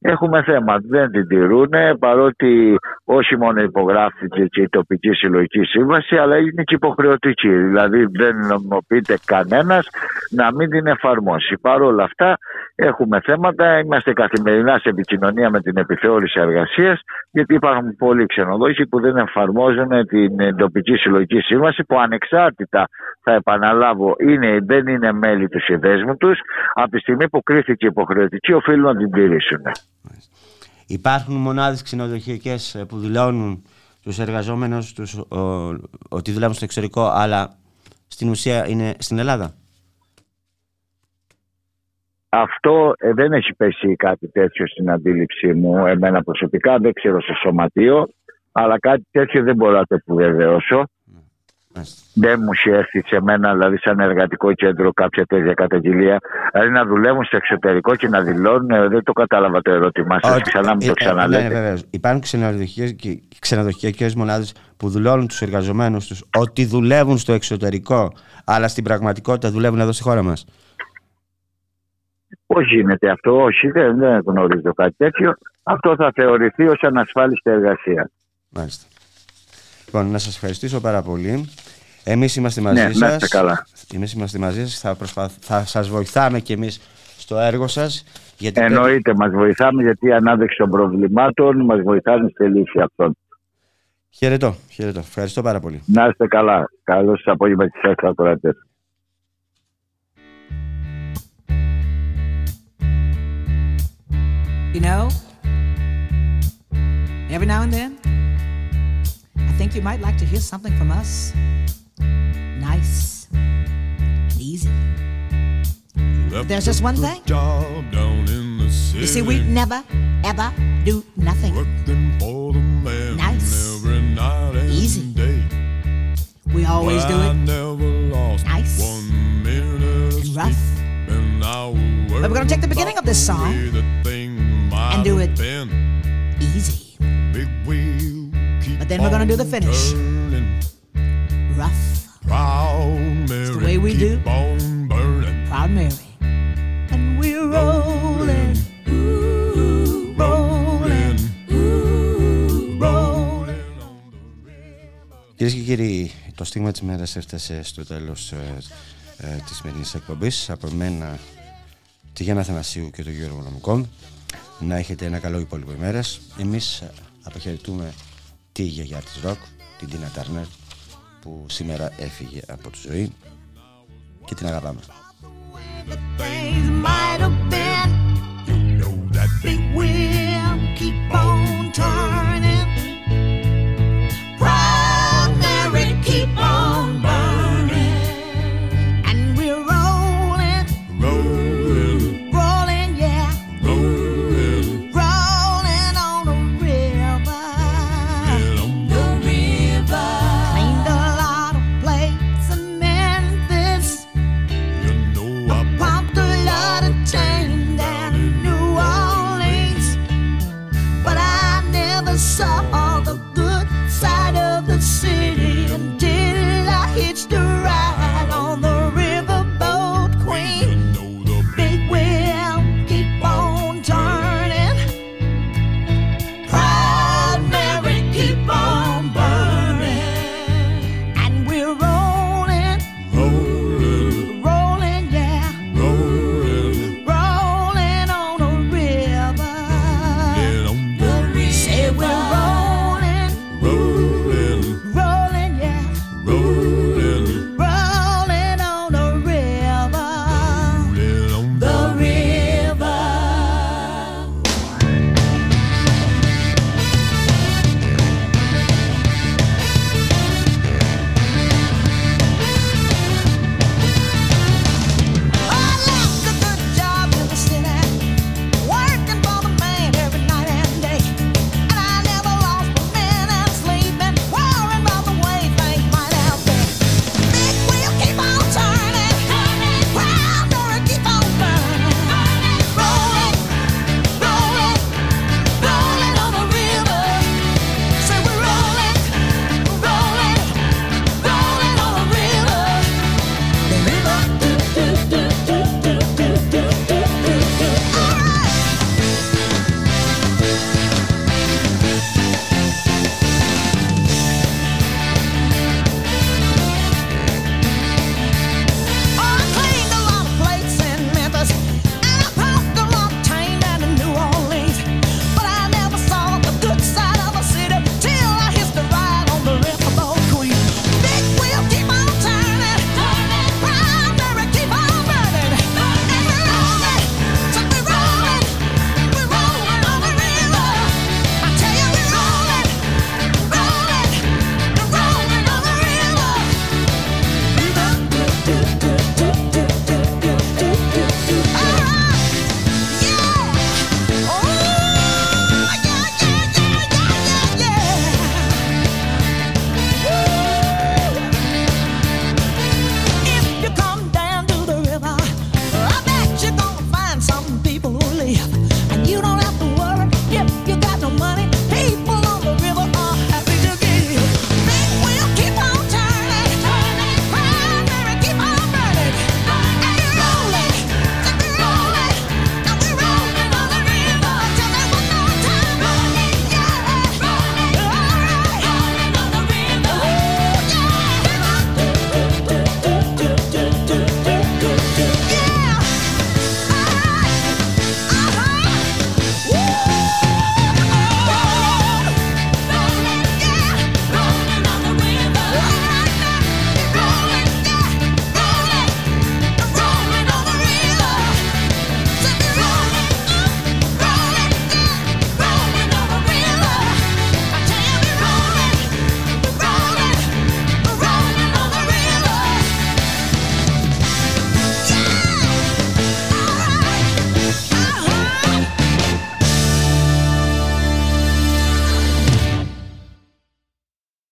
Έχουμε θέμα, δεν την τηρούν, παρότι όχι μόνο υπογράφηκε και η τοπική συλλογική σύμβαση, αλλά είναι και υποχρεωτική. Δηλαδή δεν νομιμοποιείται κανένας να μην την εφαρμόσει. Παρ' όλα αυτά έχουμε θέματα, είμαστε καθημερινά σε επικοινωνία με την επιθεώρηση εργασίας, γιατί υπάρχουν πολλοί ξενοδόχοι που δεν εφαρμόζουν την τοπική συλλογική σύμβαση, που ανεξάρτητα, θα επαναλάβω, δεν είναι μέλη του συνδέσμου τους. Από τη στιγμή που κρίθηκε υποχρεωτική, οφείλουν να την τηρήσουν. Υπάρχουν μονάδες ξενοδοχειακές που δηλώνουν τους εργαζόμενους ότι δουλεύουν στο εξωτερικό, αλλά στην ουσία είναι στην Ελλάδα. Αυτό δεν έχει πέσει κάτι τέτοιο στην αντίληψή μου, εμένα προσωπικά, δεν ξέρω στο σωματείο, αλλά κάτι τέτοιο δεν μπορώ να το επιβεβαιώσω. Δεν μου είχε έρθει σε μένα, δηλαδή, σαν εργατικό κέντρο, κάποια τέτοια καταγγελία. Δηλαδή να δουλεύουν στο εξωτερικό και να δηλώνουν. Δεν το κατάλαβα το ερώτημά σας. Ξανά μου το ξαναλέτε. Ναι, βέβαια. Υπάρχουν ξενοδοχειακές μονάδες που δηλώνουν τους εργαζομένους τους ότι δουλεύουν στο εξωτερικό, αλλά στην πραγματικότητα δουλεύουν εδώ στη χώρα μας. Πώς γίνεται αυτό? Όχι, δεν γνωρίζω κάτι τέτοιο. Αυτό θα θεωρηθεί ως ανασφάλιστη εργασία. Μάλιστα. Λοιπόν, να σας ευχαριστήσω πάρα πολύ. Εμείς είμαστε μαζί σας. Καλά. Εμείς είμαστε μαζί σας. Θα σας βοηθάμε κι εμείς στο έργο σας. Γιατί εννοείται, μας βοηθάμε, γιατί η ανάδειξη των προβλημάτων μας βοηθάνε στη λύση αυτών. Χαιρετώ. Ευχαριστώ πάρα πολύ. Να είστε καλά. Καλώς σας απόγευμα στις ακροατές. You know, every now and then, I think you might like to hear something from us. Nice and easy. There's just one thing. You see, we never, ever do nothing nice, easy. We always do it nice and rough. But we're going to take the beginning of this song and do it easy. But then we're going to do the finish. Rough. That's the way we do. Proud Mary. And we're rolling. Ooh, rolling. Ooh, rolling. Κυρίες και κύριοι, το στίγμα της μέρας έφτασε στο τέλος της σημερινής εκπομπής. Από εμένα, τη Γιάννα Θανασίου και τον Γιώργο Νομικό. Να έχετε ένα καλό υπόλοιπο ημέρας. Εμείς αποχαιρετούμε τη γιαγιά της Ροκ, την Tina Turner, που σήμερα έφυγε από τη ζωή, και την αγαπάμε.